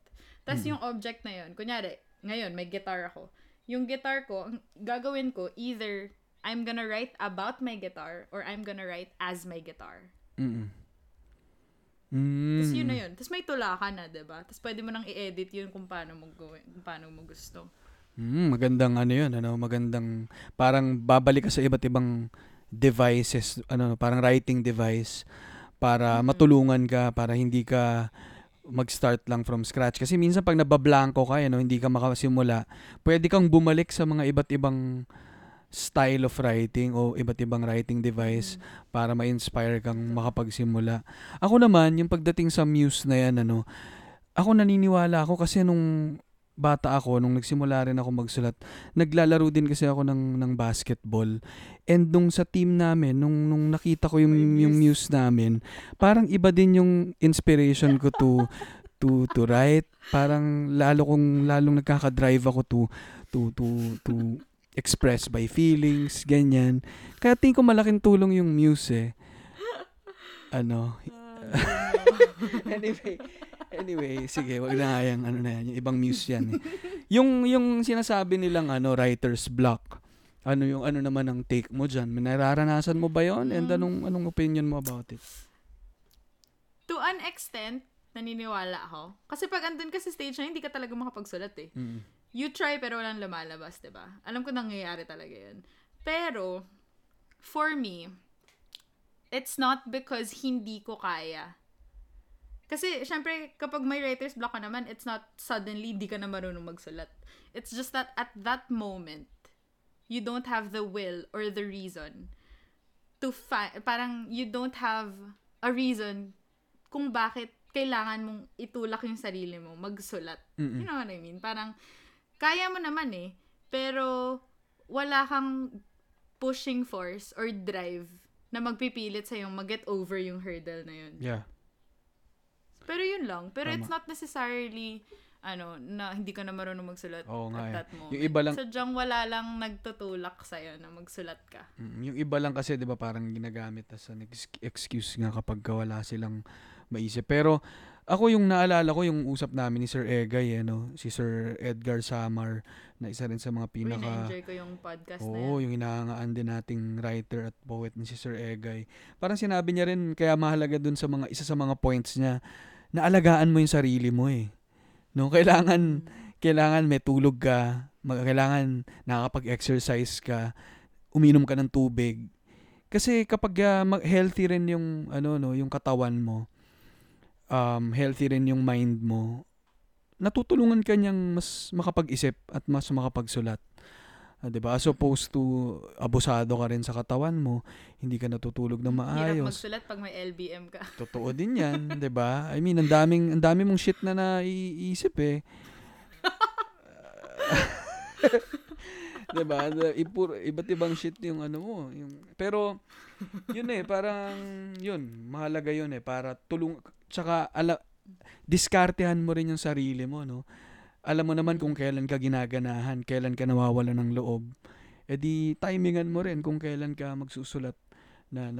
Tapos yung object na yun, kunyari, ngayon, may guitar ako. Yung guitar ko, ang gagawin ko, either I'm gonna write about my guitar or I'm gonna write as my guitar. Mm-hmm. Tapos yun na yun. Tapos may tula ka na, diba? Tapos pwede mo nang i-edit yun kung paano mo gawin, kung paano mo gusto. Magandang ano yun, ano, magandang, parang babalik ka sa iba't ibang devices, ano, parang writing device para matulungan ka, para hindi ka mag-start lang from scratch. Kasi minsan pag nabablanko ka, ano, hindi ka makasimula, pwede kang bumalik sa mga iba't ibang style of writing o iba't ibang writing device para ma-inspire kang makapagsimula. Ako naman, yung pagdating sa muse na yan, ano, ako naniniwala ako kasi nung bata ako, nung nagsimula rin ako magsulat, naglalaro din kasi ako ng basketball. And nung sa team namin, nung nakita ko yung muse namin, parang iba din yung inspiration ko to write. Parang lalong nagkaka-drive ako to express by feelings, ganyan. Kaya tingin ko malaking tulong yung muse eh. Ano? Anyway, sige, wag na kayang ano na yan, yung ibang muse yan eh. Yung sinasabi nilang ano, writer's block. Ano yung ano naman ang take mo diyan? Nararanasan mo ba 'yon? And anong opinion mo about it? To an extent, naniniwala ako. Kasi pag andun ka sa stage na hindi ka talaga makapagsulat eh. You try pero walang lumalabas, 'di ba? Alam ko nangyayari talaga 'yan. Pero for me, it's not because hindi ko kaya. Kasi, syempre, kapag may writer's block ka naman, it's not suddenly di ka na marunong magsulat. It's just that at that moment, you don't have the will or the reason to parang you don't have a reason kung bakit kailangan mong itulak yung sarili mo, magsulat. You know what I mean? Parang, kaya mo naman eh, pero wala kang pushing force or drive na magpipilit sa'yong mag-get over yung hurdle na yun. Yeah. Pero yun lang. Pero it's not necessarily, ano, na hindi ka na marunong magsulat at that moment. Yung iba lang, sadyang wala lang nagtutulak sa'yo na magsulat ka. Yung iba lang kasi, di ba, parang ginagamit as an excuse nga kapag wala silang maisip. Pero ako yung naalala ko, yung usap namin ni Sir Egay, eh, no? Si Sir Edgar Samar, na isa rin sa mga pinaka... na-enjoy ko yung podcast na yan. Oo, yung inaangaan din nating writer at poet ni si Sir Egay. Parang sinabi niya rin, kaya mahalaga dun sa mga, isa sa mga points niya, naalagaan mo yung sarili mo eh. No? Kailangan may tulog ka, kailangan nakakapag-exercise ka, uminom ka ng tubig. Kasi kapag healthy rin yung, ano, no, yung katawan mo, healthy rin yung mind mo, natutulungan ka niyang mas makapag-isip at mas makapagsulat. Diba? As opposed to abusado ka rin sa katawan mo, hindi ka natutulog na maayos. Hirap magsulat pag may LBM ka. Totoo din yan, diba? I mean, ang dami mong shit na naiisip eh. Diba? Iba't ibang shit yung ano mo. Pero, yun eh, parang, yun, mahalaga yun eh, para tsaka, diskartehan mo rin yung sarili mo, no? Alam mo naman kung kailan ka ginaganahan, kailan ka nawawala ng loob. E di, timingan mo rin kung kailan ka magsusulat na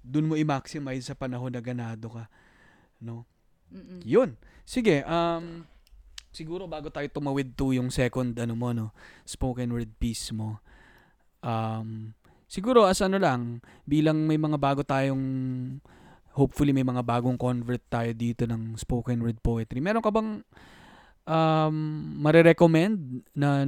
dun mo i-maximize sa panahon na ganado ka, no? Yun. Sige, siguro bago tayo tumawid to yung second ano mo no, spoken word piece mo. Siguro as ano lang, bilang may mga bago tayong hopefully may mga bagong convert tayo dito ng spoken word poetry. Meron ka bang mare-recommend na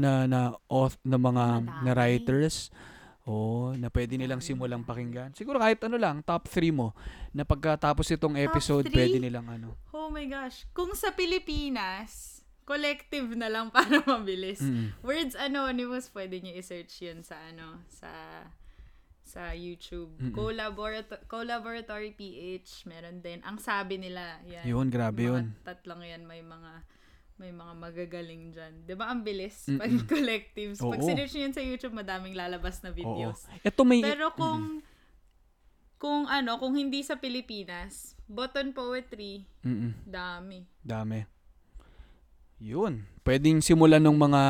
mga na writers o na pwede nilang simulang pakinggan? Siguro kahit ano lang, top 3 mo na pagkatapos itong episode pwede nilang ano. Oh my gosh, kung sa Pilipinas collective na lang para mabilis. Words Anonymous, pwede nyo i-search yun sa ano, sa YouTube. Collaboratory PH, meron din. Ang sabi nila, yan. Yun, grabe yun. Tatlong yan, may mga magagaling dyan. Diba ang bilis? Pag collectives. Pag search nyo yun sa YouTube, madaming lalabas na videos. Pero kung hindi sa Pilipinas, Button Poetry, dami. Yun. Pwedeng simulan ng mga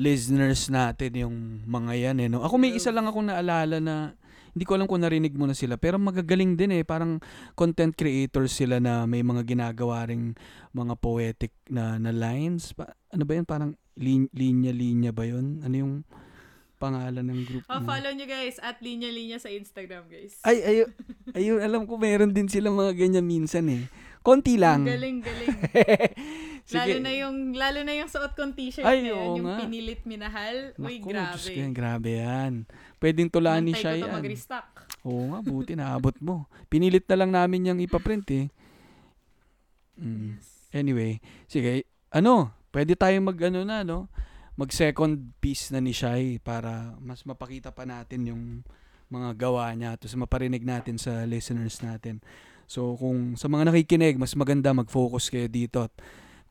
listeners natin yung mga yan eh. No? Ako may isa lang akong naalala na hindi ko alam kung narinig mo na sila. Pero magagaling din eh. Parang content creators sila na may mga ginagawa ring mga poetic na lines. Ano ba yun? Parang linya-linya ba yun? Ano yung... pangalan ng group. Oh, follow nyo guys at Linya-Linya sa Instagram guys. Ayun, alam ko meron din sila mga ganyan minsan eh. Konti lang. Galing. Lalo na yung suot kong t-shirt na yun, yung pinilit minahal. Uy, grabe. Grabe yan. Pwedeng tulaan ni Cheyenne. Nantay ko to mag-restock. Oo nga, buti naabot mo. Pinilit na lang namin yung ipaprint eh. Mm. Yes. Anyway, sige, pwede tayong mag second piece na ni Shai para mas mapakita pa natin yung mga gawa niya at maparinig natin sa listeners natin. So, kung sa mga nakikinig, mas maganda mag-focus kayo dito.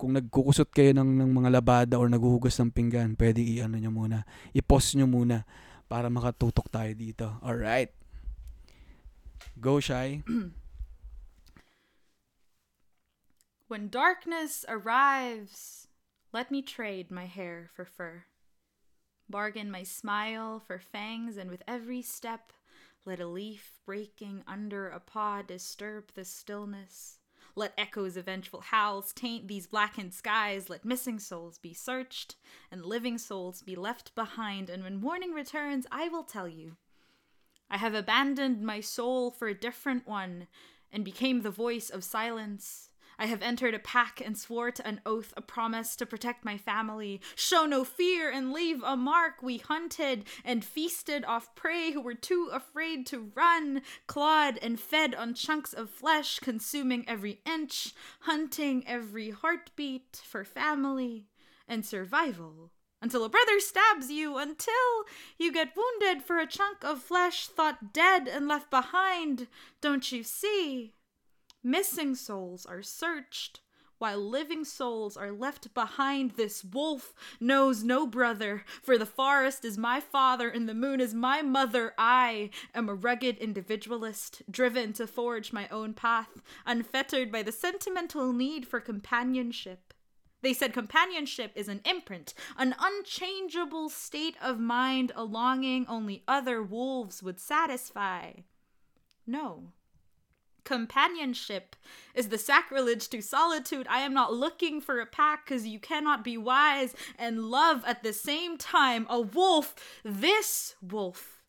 Kung nagkukusot kayo ng mga labada or naghuhugas ng pinggan, pwede nyo muna. I-pause nyo muna para makatutok tayo dito. Alright. Go, Shai. When darkness arrives, let me trade my hair for fur. Bargain my smile for fangs, and with every step, let a leaf breaking under a paw disturb the stillness. Let echoes of vengeful howls taint these blackened skies. Let missing souls be searched, and living souls be left behind. And when morning returns, I will tell you. I have abandoned my soul for a different one, and became the voice of silence. I have entered a pack and swore to an oath, a promise to protect my family. Show no fear and leave a mark. We hunted and feasted off prey who were too afraid to run, clawed and fed on chunks of flesh, consuming every inch, hunting every heartbeat for family and survival. Until a brother stabs you, until you get wounded for a chunk of flesh, thought dead and left behind. Don't you see? Missing souls are searched, while living souls are left behind. This wolf knows no brother, for the forest is my father and the moon is my mother. I am a rugged individualist, driven to forge my own path, unfettered by the sentimental need for companionship. They said companionship is an imprint, an unchangeable state of mind, a longing only other wolves would satisfy. No. Companionship is the sacrilege to solitude. I am not looking for a pack, because you cannot be wise and love at the same time. A wolf, this wolf,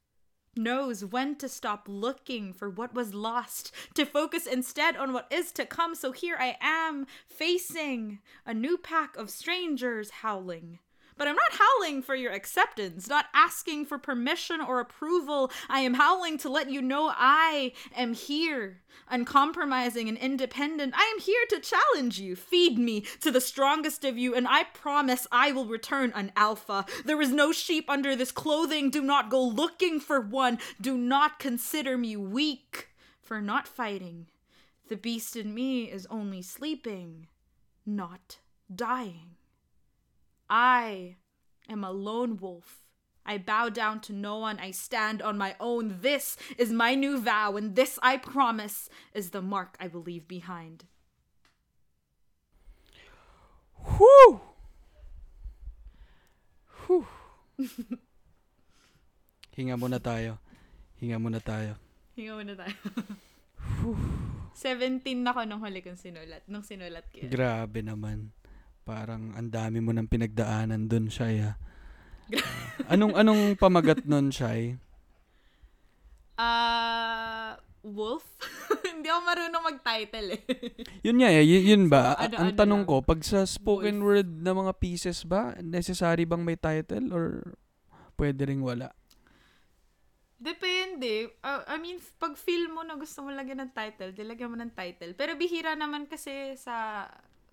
knows when to stop looking for what was lost, to focus instead on what is to come. So here I am, facing a new pack of strangers howling. But I'm not howling for your acceptance, not asking for permission or approval. I am howling to let you know I am here, uncompromising and independent. I am here to challenge you. Feed me to the strongest of you, and I promise I will return an alpha. There is no sheep under this clothing. Do not go looking for one. Do not consider me weak for not fighting. The beast in me is only sleeping, not dying. I am a lone wolf. I bow down to no one. I stand on my own. This is my new vow, and this, I promise, is the mark I will leave behind. Whew! Whew! Hinga muna tayo. 17 na ako nung sinulat ko. Grabe naman. Parang ang dami mo ng pinagdaanan doon, Shai, ha? Anong pamagat nun, Shai? Wolf? Hindi ako marunong mag-title, eh. Yun nga, eh. Yun ba? So, ang tanong ko, pag sa spoken wolf word na mga pieces ba, necessary bang may title or pwede ring wala? Depende. Pag feel mo na gusto mo lagyan ng title, dilagyan mo ng title. Pero bihira naman kasi sa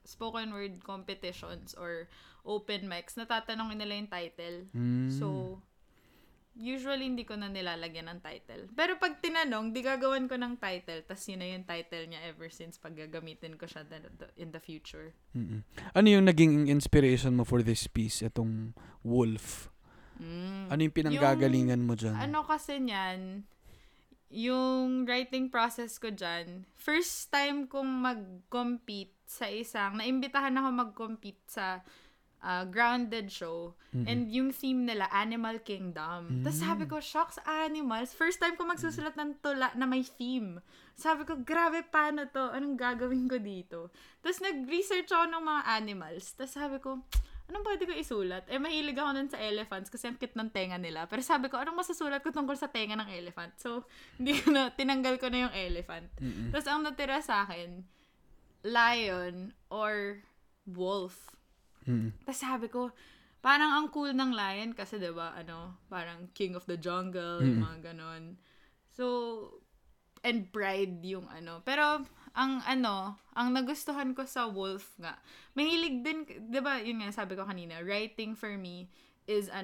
spoken word competitions or open mics, natatanongin nila yung title. Mm. So, usually hindi ko na nilalagyan ng title. Pero pag tinanong, di gagawan ko ng title, tas yun na yung title niya ever since pag gagamitin ko siya in the future. Mm-mm. Ano yung naging inspiration mo for this piece, itong wolf? Mm. Ano yung pinanggagalingan mo dyan? Ano kasi niyan, yung writing process ko dyan, first time kong mag-compete sa isang, naimbitahan ako mag-compete sa grounded show. Mm-hmm. And yung theme nila, Animal Kingdom. Mm-hmm. Tapos sabi ko, shocks, animals. First time ko magsusulat ng tula na may theme. Sabi ko, grabe, paano to? Anong gagawin ko dito? Tapos nag-research ako ng mga animals. Tapos sabi ko, anong pwede ko isulat? Eh, mahilig ako nun sa elephants kasi ang cute ng tenga nila. Pero sabi ko, anong masasulat ko tungkol sa tenga ng elephant? So, hindi ko na, tinanggal ko na yung elephant. Mm-hmm. Tapos, ang natira sa akin, lion or wolf. Mm-hmm. Tapos, sabi ko, parang ang cool ng lion kasi, diba, ano, parang king of the jungle, mm-hmm. mga ganon. So, and pride yung ano. Pero, ang nagustuhan ko sa wolf nga. Mahilig din, 'di ba? Yun nga sabi ko kanina, writing for me is a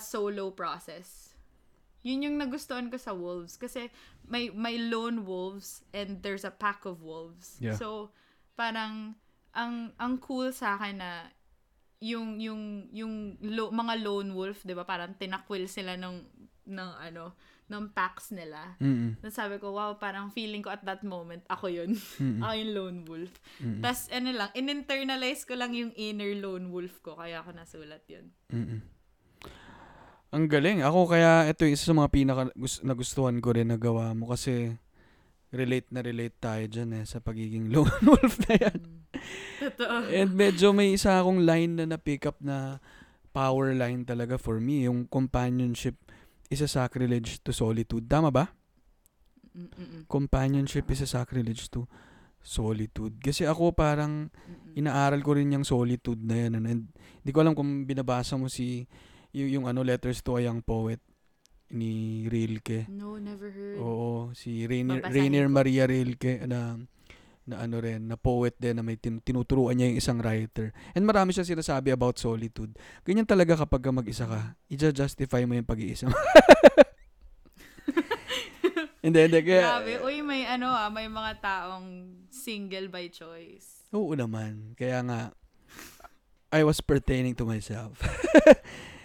solo process. Yun yung nagustuhan ko sa wolves kasi may lone wolves and there's a pack of wolves. Yeah. So parang ang cool sa akin na yung mga lone wolf, 'di ba? Parang tinakwil sila ng packs nila. Mm-hmm. Sabi ko, wow, parang feeling ko at that moment, ako yun. Mm-hmm. Ako yung lone wolf. Mm-hmm. Tapos, ano lang, in-internalize ko lang yung inner lone wolf ko, kaya ako nasulat yun. Mm-hmm. Ang galing. Ako kaya, ito yung isa sa mga nagustuhan ko rin na gawa mo kasi relate tayo dyan sa pagiging lone wolf na yan. Totoo. And medyo may isa akong line na na-pick up na power line talaga for me, yung companionship is a sacrilege to solitude. Tama ba? Mm-mm. Companionship is a sacrilege to solitude. Kasi ako parang inaaral ko rin yung solitude na yan. And hindi ko alam kung binabasa mo yung Letters to a Young Poet ni Rilke. No, never heard. Oo, si Rainier Maria Rilke na poet din na may tinuturuan niya yung isang writer. And marami siya sinasabi about solitude. Ganyan talaga kapag mag-isa ka, i-justify mo yung pag-iisa mo. Hindi. Grabe. Uy, may mga taong single by choice. Oo naman. Kaya nga, I was pertaining to myself.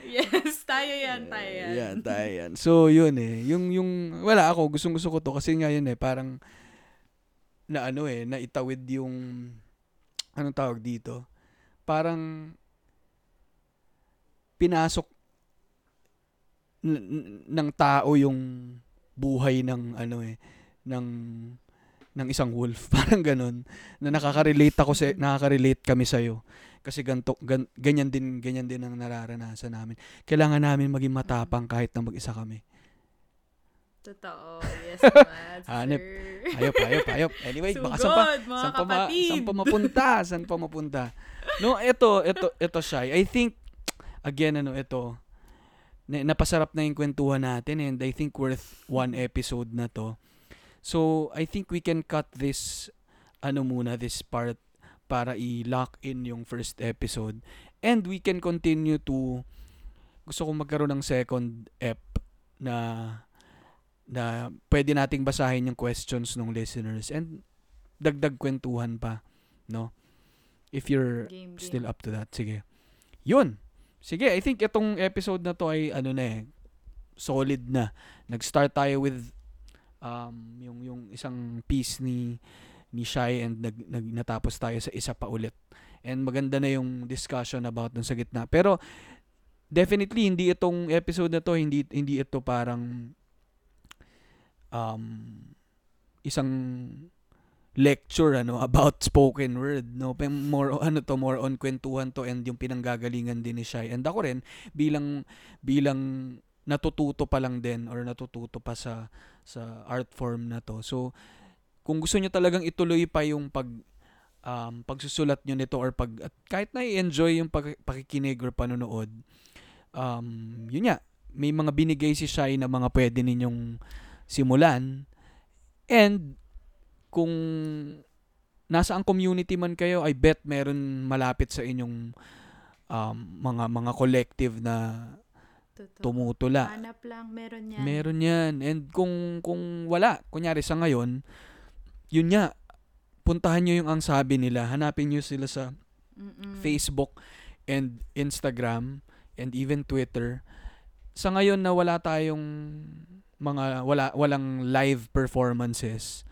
Yes, tayo yan. Yeah, tayo yan. So, yun eh. Yung wala ako, gustong-gusto ko to kasi nga yun eh, parang na itawid yung anong tawag dito, parang pinasok ng tao yung buhay ng ng isang wolf, parang ganun na nakaka-relate kami sa iyo kasi ganyan din ang nararanasan namin. Kailangan namin maging matapang kahit na mag-isa kami. Totoo. Yes, master. Ayop. Anyway, so baka saan pa mapunta? No, ito Shy. I think, again, ito, napasarap na yung kwentuhan natin and I think worth one episode na to. So, I think we can cut this, this part para i-lock in yung first episode. And we can continue to, gusto kong magkaroon ng second ep na pwede nating basahin yung questions ng listeners and dagdag kwentuhan pa, no? If you're game. Still up to that. Sige. Yun. Sige, I think itong episode na to ay solid na. Nag-start tayo with yung isang piece ni Shy and natapos tayo sa isa pa ulit. And maganda na yung discussion about dun sa gitna. Pero definitely hindi itong episode na to, hindi ito parang isang lecture about spoken word, no, more on kwentuhan to and yung pinanggagalingan din ni Shy and ako rin bilang natututo pa lang din or natututo pa sa art form na to. So kung gusto niyo talagang ituloy pa yung pagsusulat niyo nito or at kahit na i-enjoy yung pakikinig or panonood, yun nga, may mga binigay si Shy na mga pwede ninyong simulan. And kung nasa ang community man kayo, I bet meron malapit sa inyong mga collective na tumutula. Hanap lang, meron yan. And kung wala, kunyari sa ngayon, yun nga, puntahan nyo yung ang sabi nila. Hanapin nyo sila sa Facebook and Instagram and even Twitter. Sa ngayon na wala tayong walang live performances,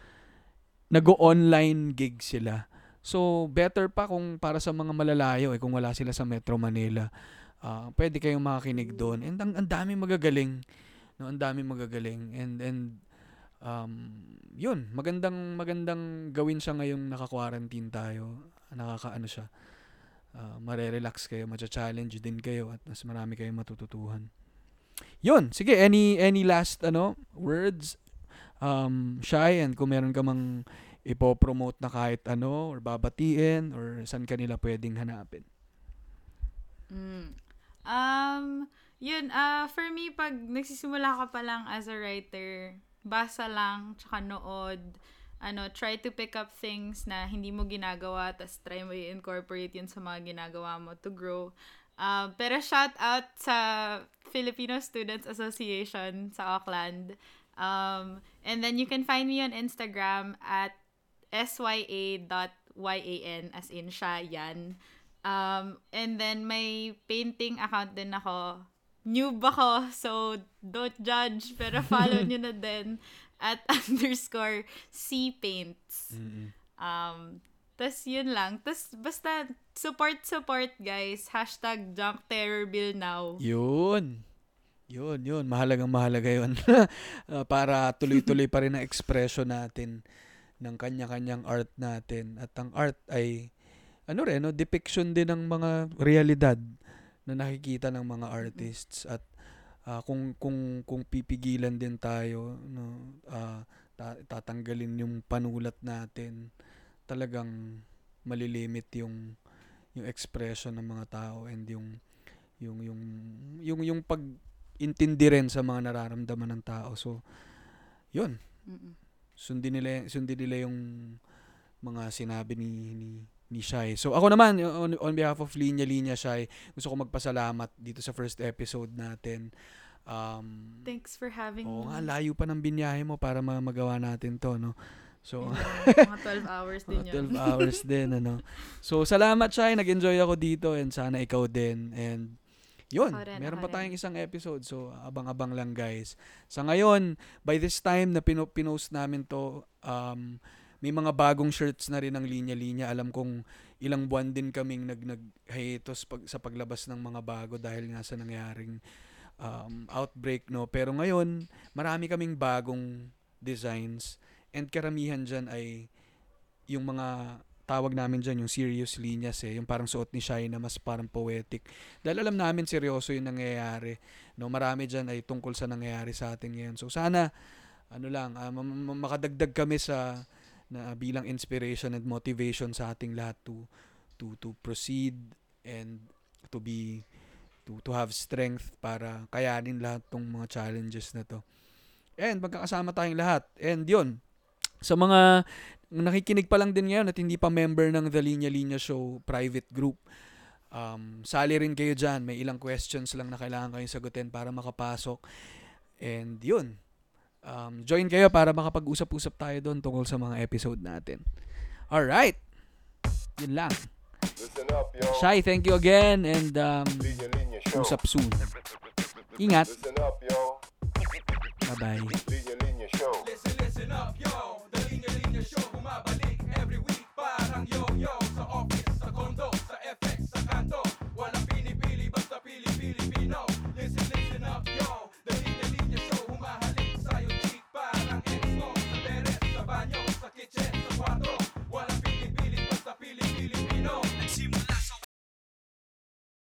nag-online gig sila. So better pa kung para sa mga malalayo kung wala sila sa Metro Manila, pwede kayong makakinig doon. And ang daming magagaling, no, and yun, magandang gawin siya ngayong naka-quarantine tayo, nakakaano siya. marerelax kayo, macha-challenge din kayo at mas marami kayong matututuhan. Yun, sige, any last words? Cheyenne, kung meron ka mang ipopromote na kahit or babatiin or saan kanila pwedeng hanapin. For me, pag nagsisimula ka pa lang as a writer, basa lang, tsaka nood, try to pick up things na hindi mo ginagawa, tas try mo i-incorporate yun sa mga ginagawa mo to grow. Pero shout out sa Filipino Students Association sa Auckland. And then you can find me on Instagram at sya.yan, as in siya, yan. And then may painting account din ako. Noob ako, so don't judge, pero follow nyo na din at _cpaints. Tas yun lang. Tas basta support guys. #junkterrorbill now. Yun. Mahalagang mahalaga yun. Para tuloy-tuloy pa rin ang expression natin ng kanya-kanyang art natin. At ang art ay depiction din ng mga realidad na nakikita ng mga artists, at kung pipigilan din tayo, tatanggalin yung panulat natin, talagang malilimit yung expression ng mga tao and yung pag-intindi rin sa mga nararamdaman ng tao. So yun, sundin nila yung mga sinabi ni Shai. So ako naman, on behalf of Linya-Linya Shai, gusto ko magpasalamat dito sa first episode natin. Thanks for having me. Layo pa ng binyahe mo para magawa natin to, no? So, mga 12 hours din yun. 12 hours din, So, salamat Shai, nag-enjoy ako dito, and sana ikaw din. And yun, meron pa tayong isang episode, so abang-abang lang guys. Sa ngayon, by this time na pinost namin to, may mga bagong shirts na rin ng Linya-Linya. Alam kong ilang buwan din kaming nag-hiatus sa paglabas ng mga bago dahil nga sa nangyaring outbreak, no? Pero ngayon, marami kaming bagong designs, and karamihan dyan ay yung mga tawag namin dyan, yung serious linyas, yung parang suot ni Shai na mas parang poetic. Dahil alam namin seryoso yung nangyayari, no? Marami dyan ay tungkol sa nangyayari sa atin ngayon. So sana, makadagdag kami sa na bilang inspiration and motivation sa ating lahat to proceed and to have strength para kayanin lahat tong mga challenges na to. And magkakasama tayong lahat. And yun, sa mga nakikinig pa lang din ngayon at hindi pa member ng The Linya-Linya Show private group, sali rin kayo dyan. May ilang questions lang na kailangan kayong sagutin para makapasok. And yun, join kayo para makapag-usap-usap tayo doon tungkol sa mga episode natin. Alright! Yun lang. Listen up, yo. Shai, thank you again, and usap soon. Ingat! Listen up, yo. Bye-bye. Linya-Linya Show. Listen up, yo. The Linya-Linya Show. Bumabalik.